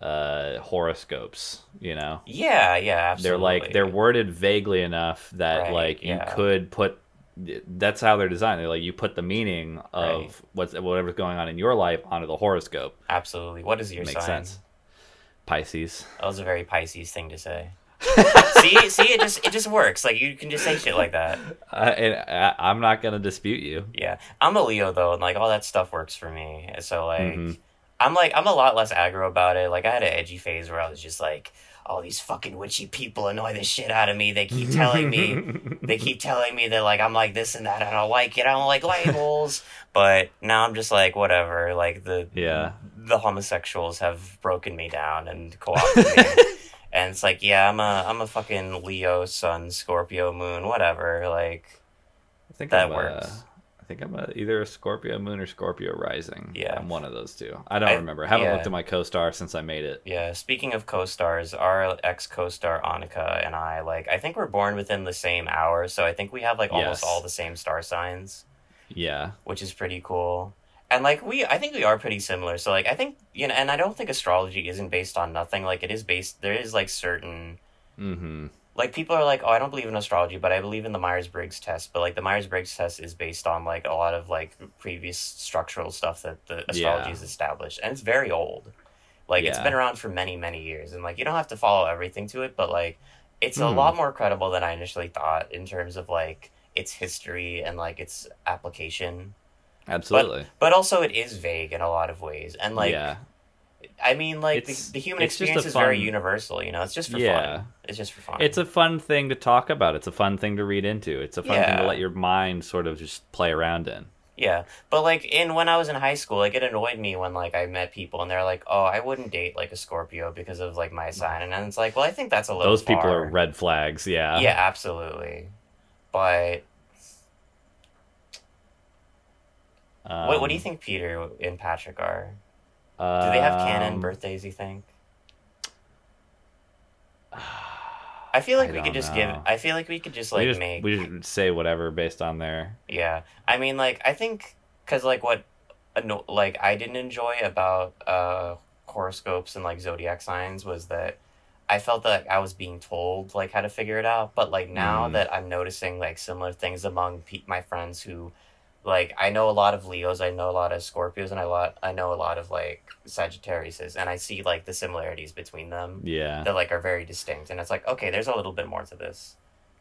horoscopes, you know? Yeah, yeah, absolutely. They're worded vaguely enough that you could put, that's how they're designed. They're like, you put the meaning of whatever's going on in your life onto the horoscope. Absolutely. What is your sign? Makes sense. Pisces. That was a very Pisces thing to say. see, it just works. Like, you can just say shit like that. I'm not gonna dispute you. Yeah, I'm a Leo though, and like all that stuff works for me. So like, I'm a lot less aggro about it. Like, I had an edgy phase where I was just like, all these fucking witchy people annoy the shit out of me. They keep telling me that like I'm like this and that. I don't like it. I don't like labels. But now I'm just like, whatever. Like the homosexuals have broken me down and co-opted me. And it's like, yeah, I'm a fucking Leo, Sun, Scorpio, Moon, whatever. Like, I think that works. I think I'm either a Scorpio Moon or Scorpio Rising. Yeah, I'm one of those two. I don't remember. I haven't looked at my co-star since I made it. Yeah. Speaking of co-stars, our ex co-star Annika and I, like, I think we're born within the same hour, so I think we have like almost all the same star signs. Yeah. Which is pretty cool. And like I think we are pretty similar. So like I think, you know, and I don't think astrology isn't based on nothing. Like, it is based. There is like certain. Mm-hmm. Like, people are like, oh, I don't believe in astrology, but I believe in the Myers-Briggs test. But, like, the Myers-Briggs test is based on, like, a lot of, like, previous structural stuff that the astrology has established. And it's very old. Like, it's been around for many, many years. And, like, you don't have to follow everything to it, but, like, it's a lot more credible than I initially thought in terms of, like, its history and, like, its application. Absolutely. But also it is vague in a lot of ways. And, like... Yeah. I mean, like, the human experience is very universal, you know? It's just for fun. It's just for fun. It's a fun thing to talk about. It's a fun thing to read into. It's a fun thing to let your mind sort of just play around in. Yeah. But, like, when I was in high school, like, it annoyed me when, like, I met people and they're like, oh, I wouldn't date, like, a Scorpio because of, like, my sign. And then it's like, well, I think that's a little far. Those people are red flags, yeah. Yeah, absolutely. But... what do you think Peter and Patrick are? Do they have canon birthdays, you think? I feel like we should say whatever based on their... Yeah. I mean, like, I think... Because, like, what... Like, I didn't enjoy about horoscopes and, like, zodiac signs was that I felt that I was being told, like, how to figure it out. But, like, now that I'm noticing, like, similar things among my friends who... Like, I know a lot of Leos, I know a lot of Scorpios, and I know a lot of, like, Sagittariuses, and I see, like, the similarities between them. Yeah. That, like, are very distinct, and it's like, okay, there's a little bit more to this.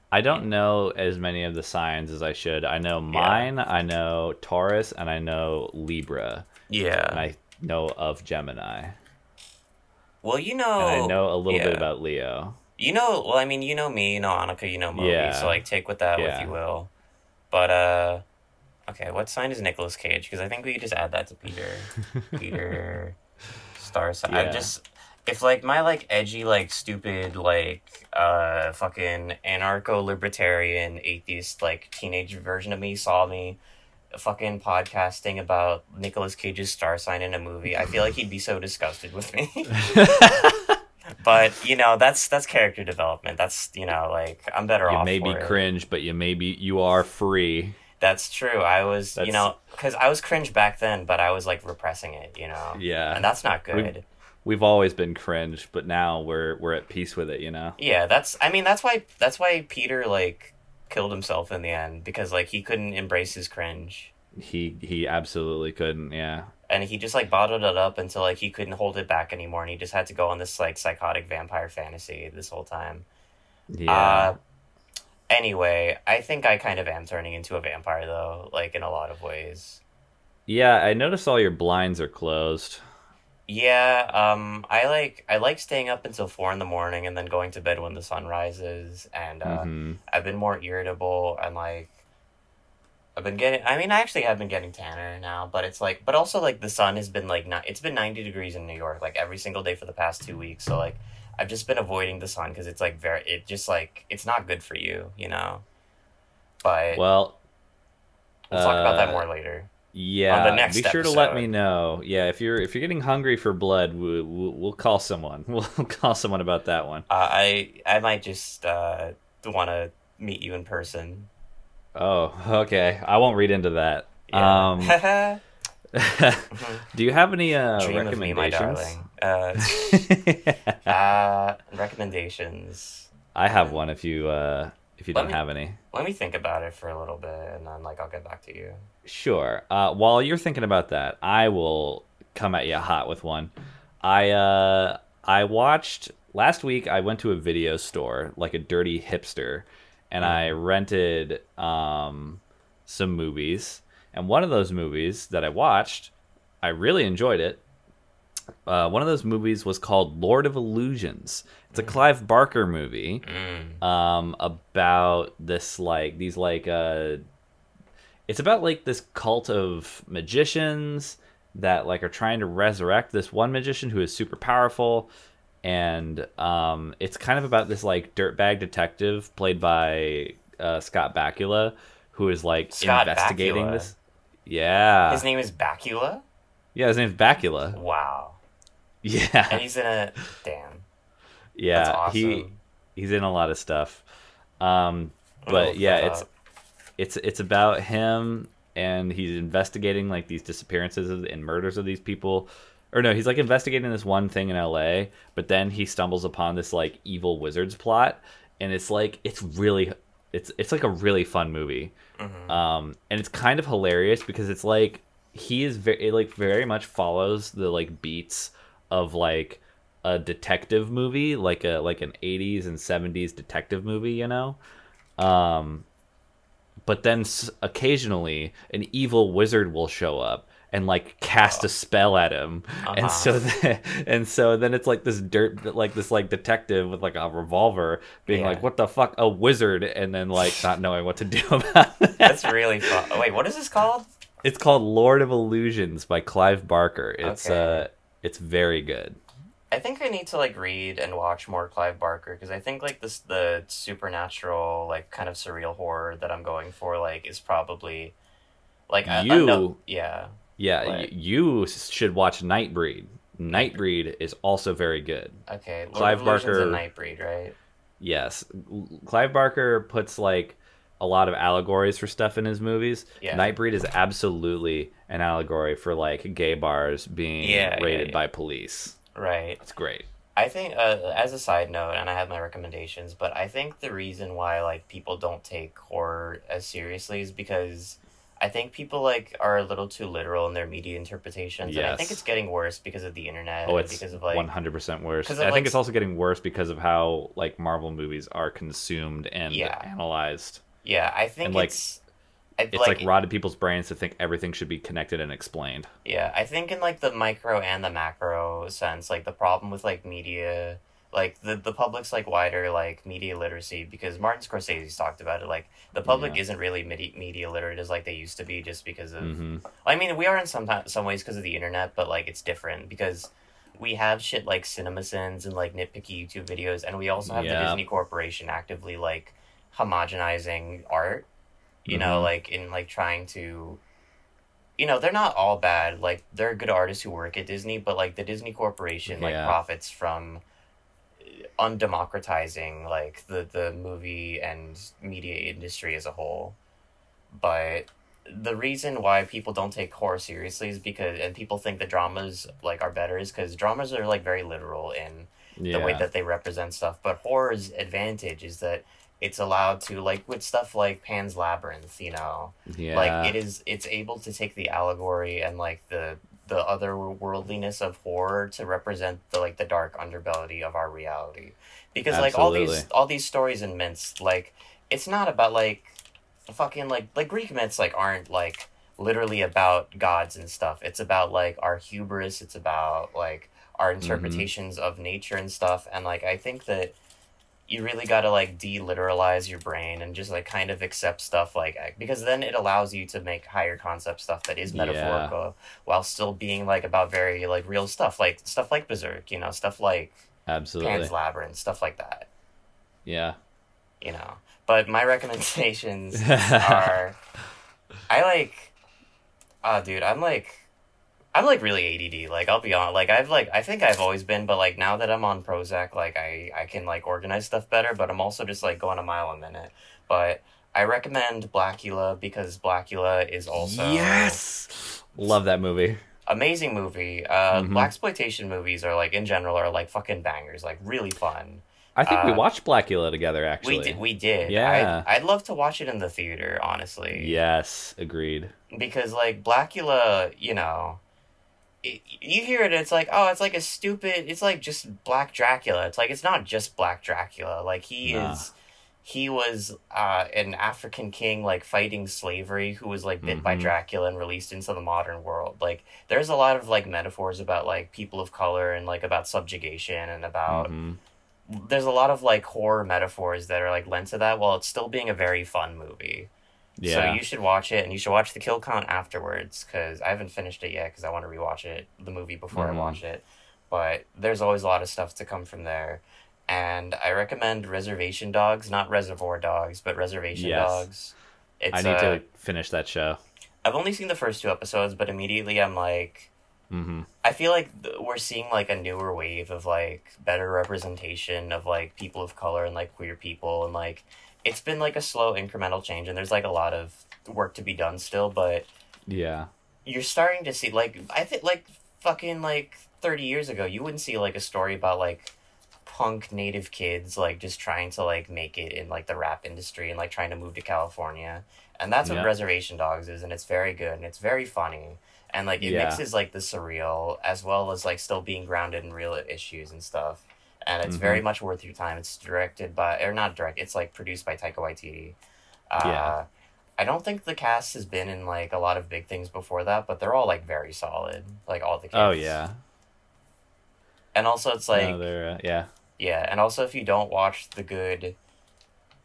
I don't know as many of the signs as I should. I know mine, I know Taurus, and I know Libra. Yeah. And I know of Gemini. Well, you know... And I know a little bit about Leo. You know, well, I mean, you know me, you know Annika, you know Moby, so, like, take with that what you will. But, okay, what sign is Nicolas Cage? Because I think we could just add that to Peter. Peter, star sign. Yeah. I'm just, if like my like edgy like stupid like fucking anarcho-libertarian atheist like teenage version of me saw me fucking podcasting about Nicolas Cage's star sign in a movie, I feel like he'd be so disgusted with me. But, you know, that's character development. That's, you know, like, I'm better off for it. You may be cringe, but you are free. That's true. You know, because I was cringe back then, but I was, like, repressing it, you know? Yeah. And that's not good. We've always been cringe, but now we're at peace with it, you know? Yeah, that's why Peter, like, killed himself in the end, because, like, he couldn't embrace his cringe. He absolutely couldn't, yeah. And he just, like, bottled it up until, like, he couldn't hold it back anymore, and he just had to go on this, like, psychotic vampire fantasy this whole time. Yeah. Anyway, I think I kind of am turning into a vampire, though, like, in a lot of ways. Yeah, I noticed all your blinds are closed. Yeah, I like staying up until 4 a.m. and then going to bed when the sun rises, and I've been more irritable, and, like, I actually have been getting tanner now, but it's, like, but also, like, the sun has been, like, it's been 90 degrees in New York, like, every single day for the past 2 weeks, so, like, I've just been avoiding the sun because it's, like, it just, like, it's not good for you, you know? But... Well... We'll talk about that more later. Yeah, on the next episode. Sure to let me know. Yeah, if you're getting hungry for blood, we'll call someone. We'll call someone about that one. I might just want to meet you in person. Oh, okay. I won't read into that. Yeah. Do you have any recommendations? Recommendations. I have one. If you don't have any, let me think about it for a little bit, and then I'll get back to you. Sure. While you're thinking about that, I will come at you hot with one. I watched last week. I went to a video store like a dirty hipster, and I rented some movies. And one of those movies that I watched, I really enjoyed it. One of those movies was called Lord of Illusions. It's a Clive Barker movie about this it's about this cult of magicians that are trying to resurrect this one magician who is super powerful, and it's kind of about this dirtbag detective played by Scott Bakula who is investigating Bakula. This. Yeah. His name is Bakula? Yeah, his name's Bakula. Wow. Yeah. And he's in a... Damn. Yeah. That's awesome. He's in a lot of stuff. It's about him, and he's investigating these disappearances and murders of these people. Or no, he's investigating this one thing in LA, but then he stumbles upon this evil wizards plot, and it's a really fun movie. Mm-hmm. And it's kind of hilarious because it's he is very much follows the beats of a detective movie, an 80s and 70s detective movie, but then occasionally an evil wizard will show up and cast a spell at him. Uh-huh. And so then it's this dirt, this detective with a revolver being what the fuck, a wizard, and then not knowing what to do about that. That's really fun. Wait, what is this called? It's called Lord of Illusions by Clive Barker. It's it's very good. I think I need to read and watch more Clive Barker, because I think the supernatural kind of surreal horror that I'm going for is probably you should watch Nightbreed. Nightbreed is also very good. Okay, Lord Clive of Barker and Nightbreed, right? Yes, Clive Barker puts a lot of allegories for stuff in his movies. Yeah. Nightbreed is absolutely an allegory for gay bars being raided by police. Right. That's great. I think as a side note, and I have my recommendations, but I think the reason why people don't take horror as seriously is because I think people are a little too literal in their media interpretations. Yes. And I think it's getting worse because of the internet. Oh, it's because of 100% worse. I think it's also getting worse because of how Marvel movies are consumed and analyzed. Yeah, I think it's rotted people's brains to think everything should be connected and explained. Yeah, I think in the micro and the macro sense, the problem with media, the public's wider media literacy, because Martin Scorsese's talked about it. The public isn't really media literate as they used to be, just because of. Mm-hmm. I mean, we are in some ways because of the internet, but it's different because we have shit like CinemaSins and nitpicky YouTube videos, and we also have the Disney Corporation actively homogenizing art, trying to, they're not all bad. There are good artists who work at Disney, but the Disney Corporation profits from undemocratizing the movie and media industry as a whole. But the reason why people don't take horror seriously is because, and people think the dramas are better, is because dramas are very literal in the way that they represent stuff. But horror's advantage is that it's allowed to, with stuff like Pan's Labyrinth, Yeah. It's able to take the allegory and, the otherworldliness of horror to represent the dark underbelly of our reality. Because, absolutely. all these stories in myths, it's not about, fucking, Greek myths, aren't, literally about gods and stuff. It's about, our hubris. It's about, our interpretations of nature and stuff. And, I think that you really got to de-literalize your brain and just kind of accept stuff because then it allows you to make higher concept stuff that is metaphorical while still being about very real stuff, stuff like Berserk, stuff like absolutely Pan's Labyrinth, stuff like that. Yeah. But my recommendations are, I Oh, dude, I'm really ADD. Like, I'll be honest. Like, I think I've always been, but, like, now that I'm on Prozac, like, I can, like, organize stuff better, but I'm also just, like, going a mile a minute. But I recommend Blackula because Blackula is also... Yes! Love that movie. Amazing movie. Mm-hmm. Blaxploitation movies are, like, in general, are, like, fucking bangers. Like, really fun. I think we watched Blackula together, actually. We did. Yeah. I'd love to watch it in the theater, honestly. Yes, agreed. Because, like, Blackula, you know... You hear it, it's like, oh, it's like a stupid, it's like just Black Dracula. It's like, it's not just Black Dracula. Like, he was an African king, like, fighting slavery, who was, like, bit by Dracula and released into the modern world. Like, there's a lot of, like, metaphors about, like, people of color and, like, about subjugation and about, there's a lot of, like, horror metaphors that are, like, lent to that while it's still being a very fun movie. Yeah. So you should watch it, and you should watch The Kill Count afterwards, because I haven't finished it yet, because I want to rewatch it, the movie, before I watch it. But there's always a lot of stuff to come from there. And I recommend Reservation Dogs, not Reservoir Dogs, but Reservation Dogs. It's, I need to finish that show. I've only seen the first two episodes, but immediately I'm like... I feel like we're seeing, like, a newer wave of, like, better representation of, like, people of color and, like, queer people, and, like... It's been, like, a slow incremental change, and there's, like, a lot of work to be done still, but... Yeah. You're starting to see, like... I think, like, fucking, like, 30 years ago, you wouldn't see, like, a story about, like, punk native kids, like, just trying to, like, make it in, like, the rap industry and, like, trying to move to California. And that's what Reservation Dogs is, and it's very good, and it's very funny. And, like, it mixes, like, the surreal, as well as, like, still being grounded in real issues and stuff. And it's very much worth your time. It's it's, like, produced by Taika Waititi. I don't think the cast has been in, like, a lot of big things before that, but they're all, like, very solid. Like, all the kids. Oh, yeah. And also, it's, like... No, they're, yeah, and also, if you don't watch the good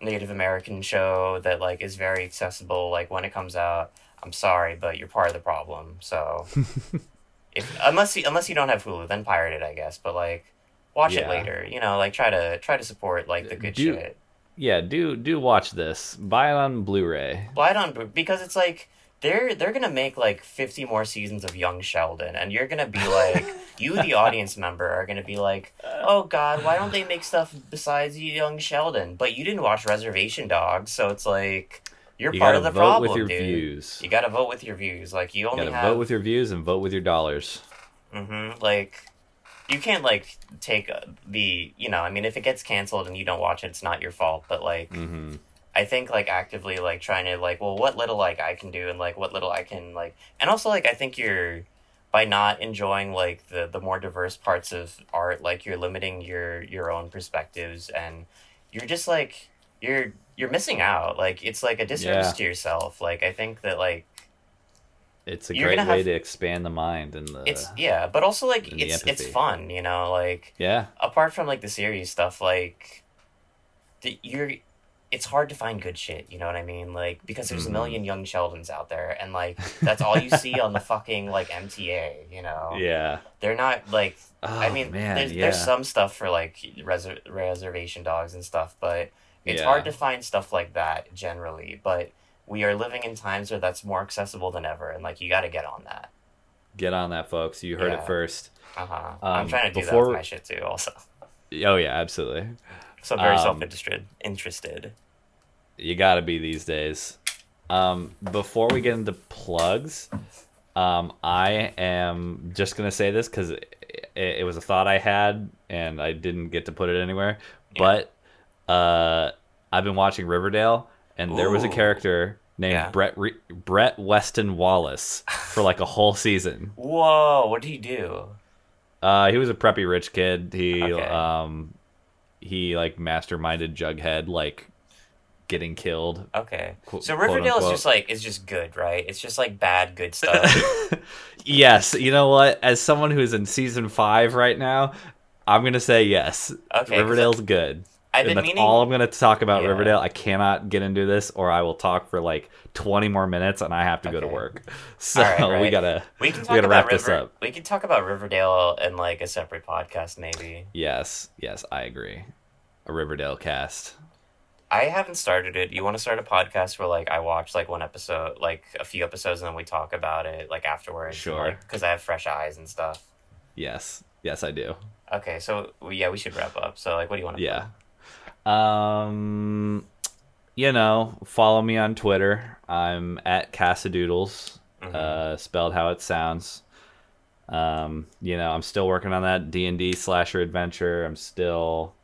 Native American show that, like, is very accessible, like, when it comes out, I'm sorry, but you're part of the problem, so... unless you don't have Hulu, then pirate it, I guess, but, like... Watch it later, you know, like, try to support, like, the good shit. Yeah, do watch this. Buy it on Blu-ray. Buy it on, because it's like they're gonna make like 50 more seasons of Young Sheldon, and you're gonna be like, you, the audience member, are gonna be like, oh God, why don't they make stuff besides Young Sheldon? But you didn't watch Reservation Dogs, so it's like you part of the problem, dude. Views. You gotta vote with your views. Like you gotta vote with your views and vote with your dollars. Like. You can't, like, take the, you know, I mean, if it gets canceled and you don't watch it, it's not your fault, but, like, I think, like, actively, like, trying to, like, well, what little, like, I can do and, like, what little I can, like, and also, like, I think you're, by not enjoying, like, the more diverse parts of art, like, you're limiting your own perspectives, and you're just, like, you're missing out, like, it's, like, a disservice to yourself, like, I think that, like, it's a great way to expand the mind and the. It's but also like it's fun, you know, like apart from like the serious stuff, like it's hard to find good shit, you know what I mean? Like because there's a million Young Sheldons out there, and like that's all you see on the fucking like MTA, you know? Yeah. They're not like there's some stuff for like Reservation Dogs and stuff, but it's hard to find stuff like that generally, but. We are living in times where that's more accessible than ever, and like you got to get on that. Get on that, folks. You heard it first. I'm trying to do that with my shit too, also. Oh yeah, absolutely. So very self-interested. You got to be these days. Before we get into plugs, I am just gonna say this because it was a thought I had and I didn't get to put it anywhere. Yeah. But I've been watching Riverdale. And there was a character named Brett Weston Wallace for like a whole season. Whoa! What did he do? He was a preppy rich kid. He like masterminded Jughead like getting killed. Okay. So Riverdale is just like good, right? It's just like bad good stuff. Yes. You know what? As someone who is in season 5 right now, I'm gonna say yes. Okay. Riverdale's good. All I'm going to talk about Riverdale. I cannot get into this, or I will talk for like 20 more minutes, and I have to go to work. So right. we gotta wrap this up. We can talk about Riverdale in like a separate podcast, maybe. Yes, I agree. A Riverdale cast. I haven't started it. You want to start a podcast where, like, I watch, like, one episode, like, a few episodes, and then we talk about it, like, afterwards? Sure. Because I have fresh eyes and stuff. Yes. Yes, I do. Okay, so, yeah, we should wrap up. So, like, what do you want to play? You know, follow me on Twitter. I'm at Cassadoodles, spelled how it sounds. You know, I'm still working on that D&D slasher adventure. I'm still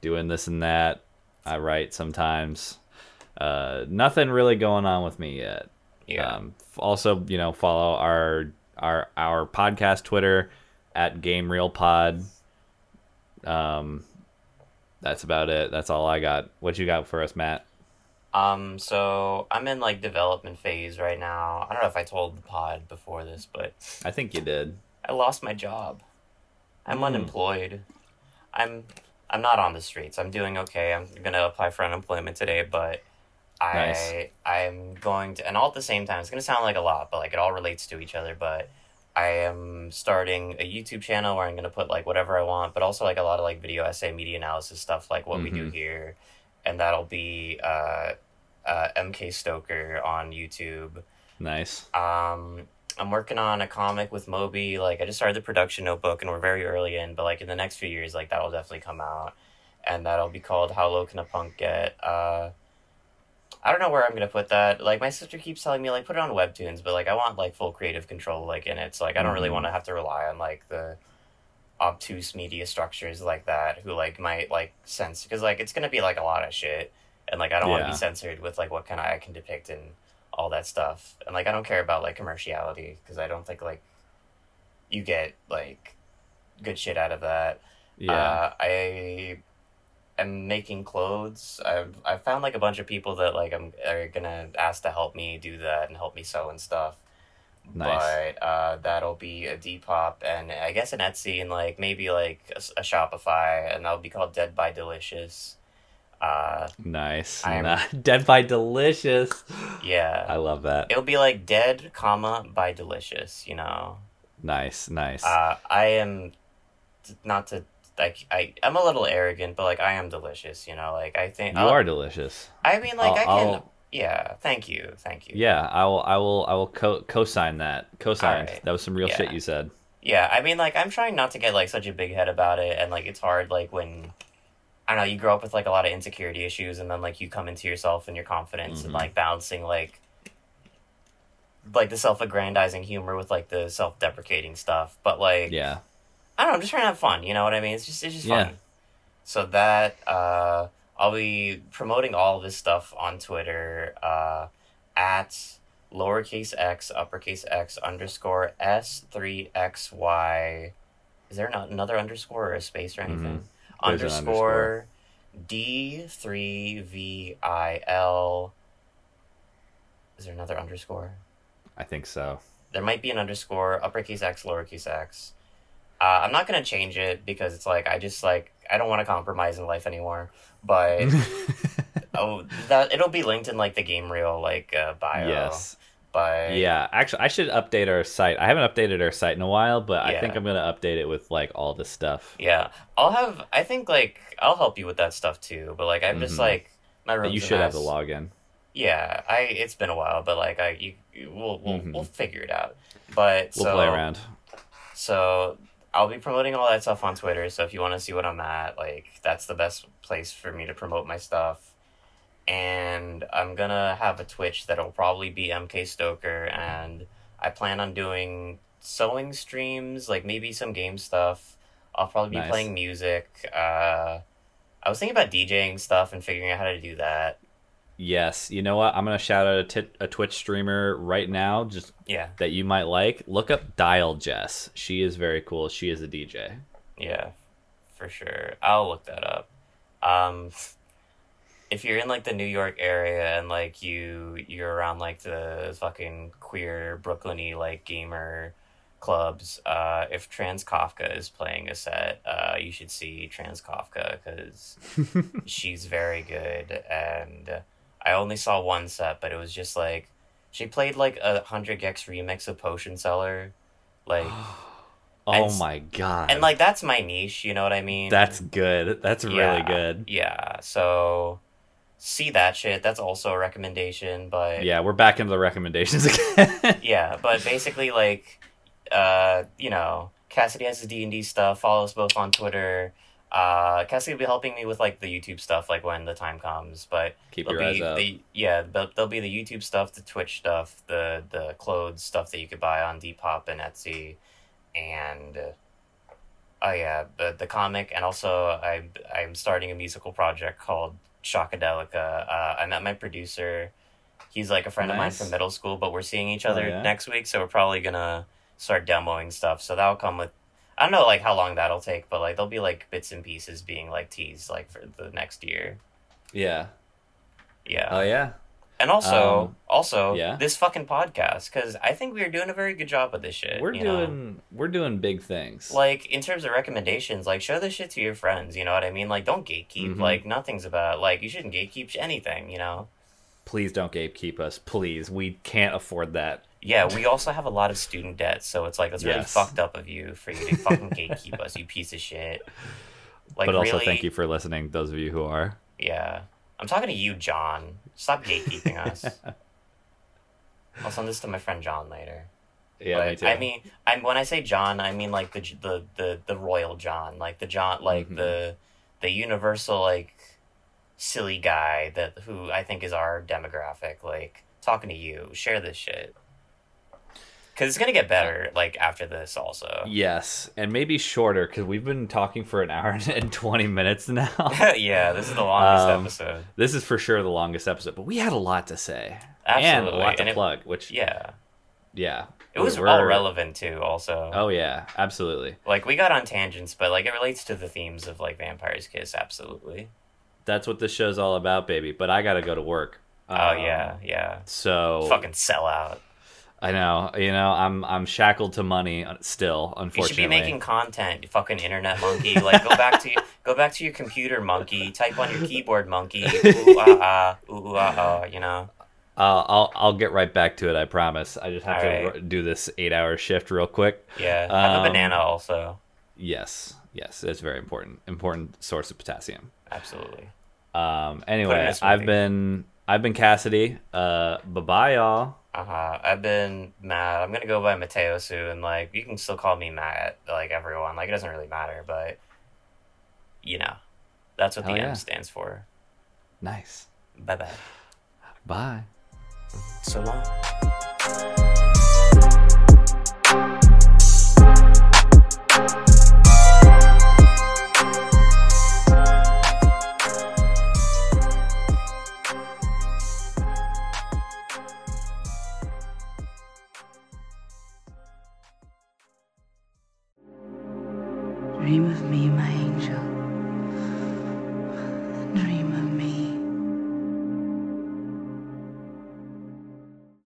doing this and that. I write sometimes. Nothing really going on with me yet. Yeah. Also, you know, follow our podcast Twitter at Game Real Pod. That's about it. That's all I got. What you got for us, Matt? So I'm in, like, development phase right now. I don't know if I told the pod before this, but I think you did. I lost my job. I'm unemployed. I'm not on the streets. I'm doing okay. I'm going to apply for unemployment today, but I'm going to, and all at the same time, it's going to sound like a lot, but, like, it all relates to each other, but I am starting a YouTube channel where I'm going to put, like, whatever I want, but also, like, a lot of, like, video essay, media analysis stuff, like what we do here, and that'll be MK Stoker on YouTube. Nice. I'm working on a comic with Moby. Like, I just started the production notebook, and we're very early in, but, like, in the next few years, like, that'll definitely come out, and that'll be called How Low Can a Punk Get? I don't know where I'm going to put that. Like, my sister keeps telling me, like, put it on Webtoons, but, like, I want, like, full creative control, like, in it, so, like, I don't really want to have to rely on, like, the obtuse media structures like that, who, like, might, like, sense, because, like, it's going to be, like, a lot of shit, and, like, I don't want to be censored with, like, what kind of I can depict and all that stuff, and, like, I don't care about, like, commerciality, because I don't think, like, you get, like, good shit out of that. I'm making clothes. I found, like, a bunch of people that, like, are gonna ask to help me do that and help me sew and stuff. Nice. But that'll be a Depop and I guess an Etsy and, like, maybe, like, a Shopify, and that'll be called Dead by Delicious. Nice. Dead by Delicious. Yeah. I love that. It'll be like Dead, comma, by Delicious. You know. Nice. Nice. I am not to. Like, I'm a little arrogant, but, like, I am delicious, you know? Like, I think... You are delicious. I mean, like, I can... Yeah, thank you. Yeah, I will co-sign that. Co-signed. Right. That was some real shit you said. Yeah, I mean, like, I'm trying not to get, like, such a big head about it, and, like, it's hard, like, when... I don't know, you grow up with, like, a lot of insecurity issues, and then, like, you come into yourself and your confidence, and, like, balancing, like, the self-aggrandizing humor with, like, the self-deprecating stuff, but, like... Yeah. I don't know, I'm just trying to have fun, you know what I mean? It's just fun. So that, I'll be promoting all of this stuff on Twitter, at _X_S3XY. Is there not another underscore or a space or anything? Underscore D3VIL. Is there another underscore? I think so. There might be an underscore, _X_X. I'm not going to change it because it's like, I just like, I don't want to compromise in life anymore, but it'll be linked in, like, the Game Reel, like, bio. Yes. But yeah, actually I should update our site. I haven't updated our site in a while, but I think I'm going to update it with, like, all this stuff. Yeah. I think, like, I'll help you with that stuff too, but, like, I'm just like, my room's you should have the login. Yeah. It's been a while, but, like, we'll figure it out, but we'll play around. So I'll be promoting all that stuff on Twitter, so if you want to see what I'm at, like, that's the best place for me to promote my stuff. And I'm gonna have a Twitch that'll probably be MK Stoker, and I plan on doing sewing streams, like, maybe some game stuff. I'll probably be playing music. I was thinking about DJing stuff and figuring out how to do that. Yes, you know what? I'm gonna shout out a Twitch streamer right now, just that you might like. Look up Dial Jess. She is very cool. She is a DJ. Yeah, for sure. I'll look that up. If you're in, like, the New York area and, like, you're around, like, the fucking queer Brooklyn-y, like, gamer clubs, if Trans Kafka is playing a set, you should see Trans Kafka because she's very good and. I only saw one set, but it was just, like, she played, like, a 100 Gex remix of Potion Seller. Like, oh my god. And, like, that's my niche, you know what I mean? That's good. That's really good. Yeah, so see that shit. That's also a recommendation, but... Yeah, we're back into the recommendations again. Yeah, but basically, like, you know, Cassidy has his D&D stuff. Follow us both on Twitter. Cassidy will be helping me with, like, the YouTube stuff, like, when the time comes, but... Keep your eyes out. Yeah, but there'll be the YouTube stuff, the Twitch stuff, the clothes stuff that you could buy on Depop and Etsy, and... Oh, yeah, the comic, and also I'm starting a musical project called Shockadelica. I met my producer. He's, like, a friend of mine from middle school, but we're seeing each other next week, so we're probably gonna start demoing stuff. So that'll come with... I don't know, like, how long that'll take, but, like, there'll be, like, bits and pieces being, like, teased, like, for the next year. Yeah. Yeah. Oh, yeah. And also, this fucking podcast, because I think we are doing a very good job with this shit. We're doing big things. Like, in terms of recommendations, like, show this shit to your friends, you know what I mean? Like, don't gatekeep. Mm-hmm. Like, nothing's about, like, you shouldn't gatekeep anything, you know? Please don't gatekeep us. Please. We can't afford that. Yeah, we also have a lot of student debt, so it's like, that's really fucked up of you for you to fucking gatekeep us, you piece of shit. Like, but also, really, thank you for listening, those of you who are. Yeah. I'm talking to you, John. Stop gatekeeping us. I'll send this to my friend John later. Yeah, but, me too. I mean, when I say John, I mean, like, the royal John, like the John, like the universal, like, silly guy who I think is our demographic. Like, talking to you, share this shit. Because it's going to get better, like, after this also. Yes, and maybe shorter, because we've been talking for an hour and 20 minutes now. Yeah, this is the longest episode. This is for sure the longest episode, but we had a lot to say. Absolutely. And a lot to plug, which... Yeah. Yeah. It was all relevant, too, also. Oh, yeah, absolutely. Like, we got on tangents, but, like, it relates to the themes of, like, Vampire's Kiss, absolutely. That's what this show's all about, baby, but I gotta go to work. Oh, yeah. So... Fucking sell out. I know, you know, I'm shackled to money still, unfortunately. You should be making content, you fucking internet monkey. Like, go back to your computer, monkey. Type on your keyboard, monkey. Ooh ah ah, ooh ah ah. You know. I'll get right back to it. I promise. I just have to do this 8-hour shift real quick. Yeah. Have a banana also. Yes, it's very important source of potassium. Absolutely. Anyway, I've been Cassidy. Bye bye y'all. I've been Matt. I'm gonna go by Mateo soon. Like, you can still call me Matt, like everyone. Like, it doesn't really matter, but, you know, that's what M stands for. Nice. Bye-bye. Bye. So long. Dream of me, my angel.